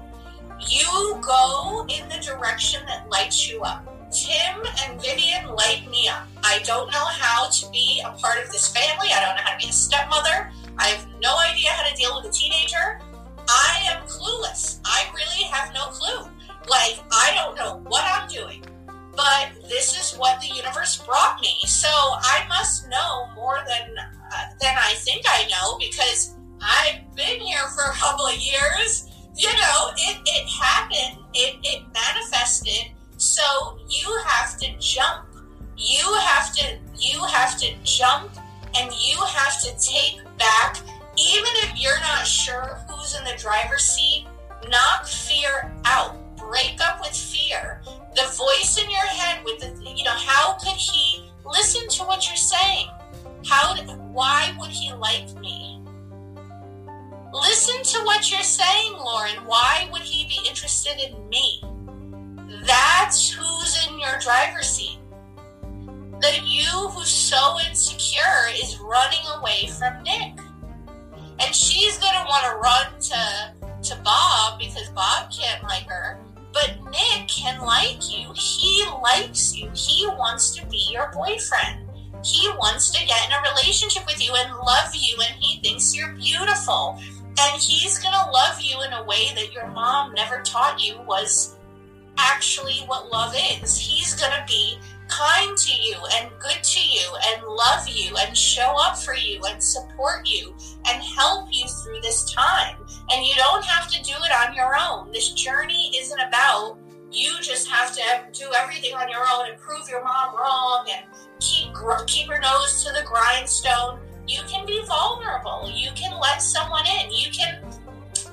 You go in the direction that lights you up. Tim and Vivian light me up. I don't know how to be a part of this family. I don't know how to be a stepmother. I have no idea how to deal with a teenager. I am clueless. I really have no clue. Like, I don't know what I'm doing. But this is what the universe brought me. So I must know more than I think I know, because I've been here for a couple of years. You know, it happened. It manifested. So you have to jump. You have to jump, and you have to take back. Even if you're not sure who's in the driver's seat, knock fear out. Break up with fear. The voice in your head with the, you know, how could he listen to what you're saying? Why would he like me? Listen to what you're saying, Lauren. Why would he be interested in me? That's who's in your driver's seat. The you who's so insecure is running away from Nick. And she's going to want to run to Bob because Bob can't like her. But Nick can like you. He likes you. He wants to be your boyfriend. He wants to get in a relationship with you and love you, and he thinks you're beautiful. And he's going to love you in a way that your mom never taught you was actually what love is. He's going to be kind to you and good to you and love you and show up for you and support you and help you through this time. And you don't have to do it on your own. This journey isn't about you just have to do everything on your own and prove your mom wrong and keep her nose to the grindstone. You can be vulnerable. You can let someone in. You can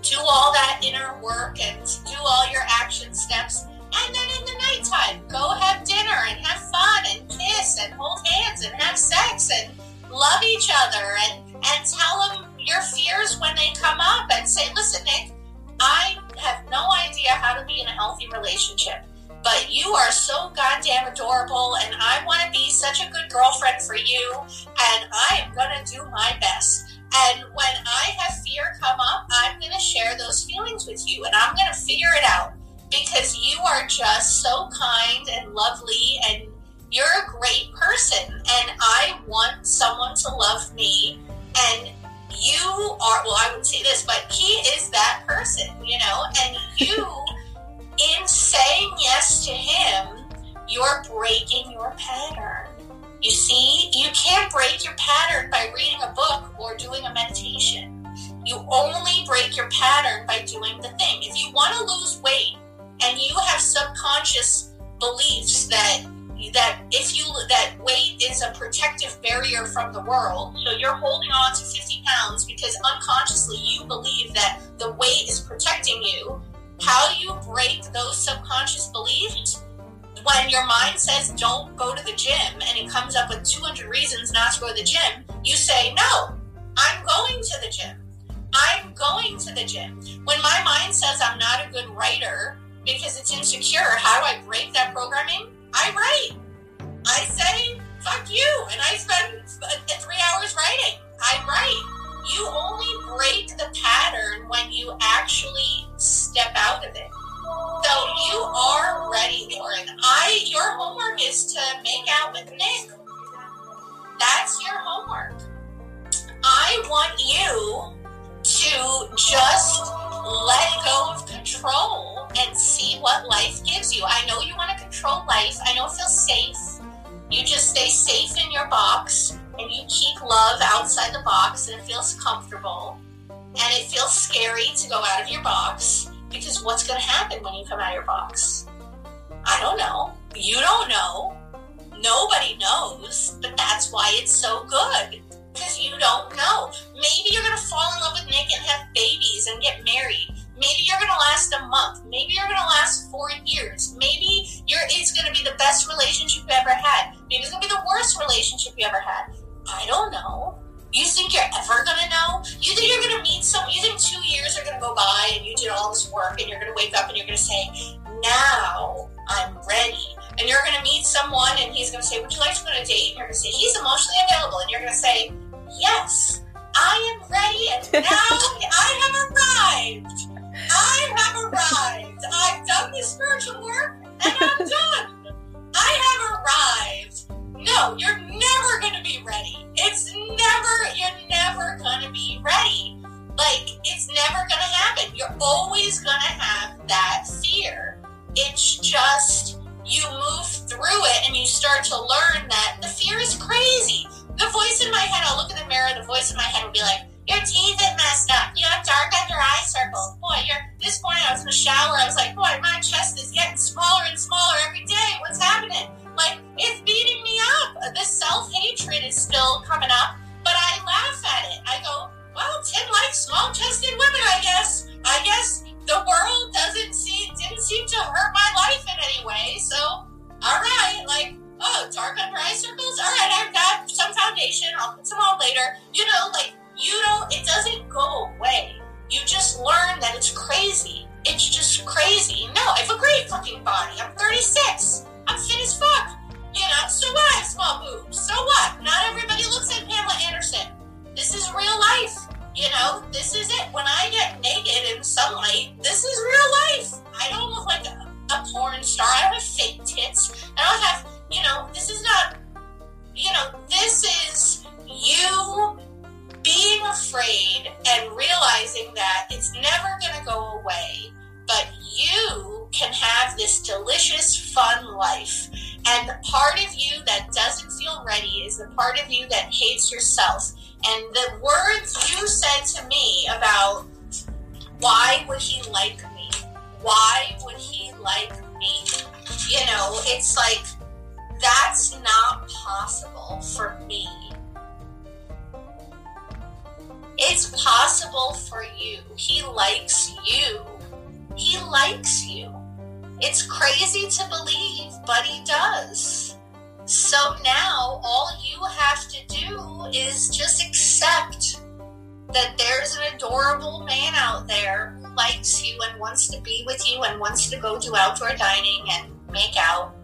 do all that inner work and do all your action steps. And then in the nighttime, go have dinner and have fun and kiss and hold hands and have sex and love each other and tell them your fears when they come up and say, listen, Nick, I have no idea how to be in a healthy relationship, but you are so goddamn adorable and I want to be such a good girlfriend for you and I am going to do my best. And when I have fear come up, I'm going to share those feelings with you and I'm going to figure it out. Because you are just so kind and lovely and you're a great person and I want someone to love me and you are, well, I wouldn't say this, but he is that person, you know, and you, in saying yes to him, you're breaking your pattern. You see, you can't break your pattern by reading a book or doing a meditation. You only break your pattern by doing the thing. If you want to lose weight, and you have subconscious beliefs that weight is a protective barrier from the world. So you're holding on to 50 pounds because unconsciously you believe that the weight is protecting you. How do you break those subconscious beliefs? when your mind says don't go to the gym and it comes up with 200 reasons not to go to the gym, you say, no, I'm going to the gym. I'm going to the gym. When my mind says I'm not a good writer because it's insecure, how do I break that programming? I write. I say, fuck you. And I spend 3 hours writing. I write. You only break the pattern when you actually step out of it. So you are ready, Lauren. Your homework is to make out with Nick. That's your homework. I want you to just let go of control and see what life gives you. I know you want to control life. I know it feels safe. You just stay safe in your box and you keep love outside the box and it feels comfortable and it feels scary to go out of your box because what's going to happen when you come out of your box? I don't know. You don't know. Nobody knows, but that's why it's so good. Because you don't know. Maybe you're going to fall in love with Nick and have babies and get married. Maybe you're going to last a month. Maybe you're going to last 4 years. Maybe it's going to be the best relationship you ever had. Maybe it's going to be the worst relationship you ever had. I don't know. You think you're ever going to know? You think you're going to meet someone? You think 2 years are going to go by and you did all this work and you're going to wake up and you're going to say, now I'm ready. And you're going to meet someone and he's going to say, would you like to go on a date? And you're going to say, he's emotionally available. And you're going to say, yes, I am ready. And now I have arrived. I have arrived. I've done this spiritual work and I'm done. I have arrived. No, you're never going to be ready. You're never going to be ready. Like, it's never going to happen. You're always going to have that fear. It's just, you move through it and you start to learn that the fear is crazy. The voice in my head, I'll look in the mirror, the voice in my head will be like, your teeth are messed up. You have dark under eye circles. Boy, this morning I was in the shower. I was like, boy, my chest is getting smaller and smaller every day. What's happening? Like, it's beating me up. The self-hatred is still coming up, but I laugh at it. I go, well, Tim likes small-chested women, I guess. I guess the world didn't seem to hurt my life in any way. So, all right, like, oh, dark under eye circles. All right, I've got some foundation. I'll put some on later. You know, like, it doesn't go away. You just learn that it's crazy. It's just crazy. No, I have a great fucking body. I'm 36. I'm fit as fuck. You know, so what? I have small boobs. So what? Not everybody looks at Pamela Anderson. This is real life. You know, this is it. When I get naked in sunlight, this is real life. I don't look like a porn star. I don't have fake tits. I don't have, this is not, this is you being afraid and realizing that it's never going to go away, but you can have this delicious, fun life. And the part of you that doesn't feel ready is the part of you that hates yourself. And the words you said to me about, why would he like me? Why would he like me? It's like, that's not possible for me. It's possible for you. He likes you. He likes you. It's crazy to believe, but he does. So now all you have to do is just accept that there's an adorable man out there who likes you and wants to be with you and wants to go do outdoor dining and make out.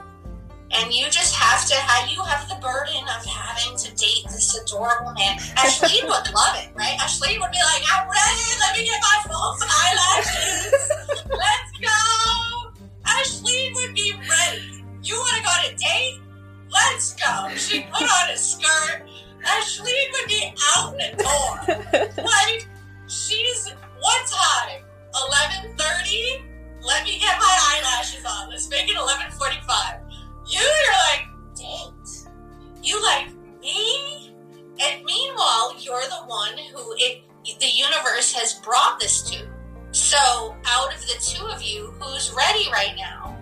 And you just have to, you have the burden of having to date this adorable man. Ashley would love it, right? Ashley would be like, I'm ready. Let me get my false eyelashes. Let's go. Ashley would be ready. You want to go on a date? Let's go. She put on a skirt. Ashley would be out in the door. Like, she's, what time? 11:30? Let me get my eyelashes on. Let's make it 11:45. You're like, date. You like me? And meanwhile, you're the one who the universe has brought this to. So out of the two of you, who's ready right now?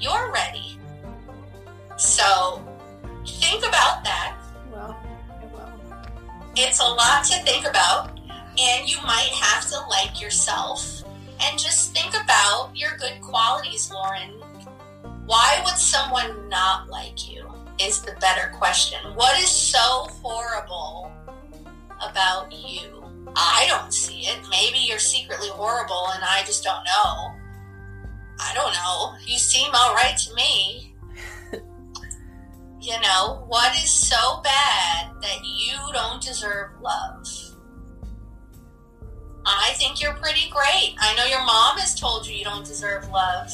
You're ready. So, think about that. I will. It's a lot to think about, and you might have to like yourself, and just think about your good qualities, Lauren. why would someone not like you is the better question. What is so horrible about you? I don't see it. Maybe you're secretly horrible and I just don't know. I don't know. You seem all right to me. You know, what is so bad that you don't deserve love? I think you're pretty great. I know your mom has told you you don't deserve love,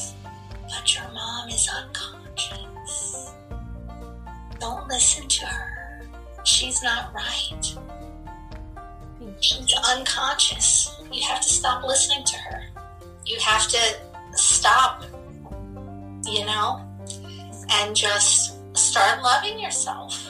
but your mom is unconscious. Don't listen to her. She's not right. She's unconscious. You have to stop listening to her. You have to stop, and just start loving yourself.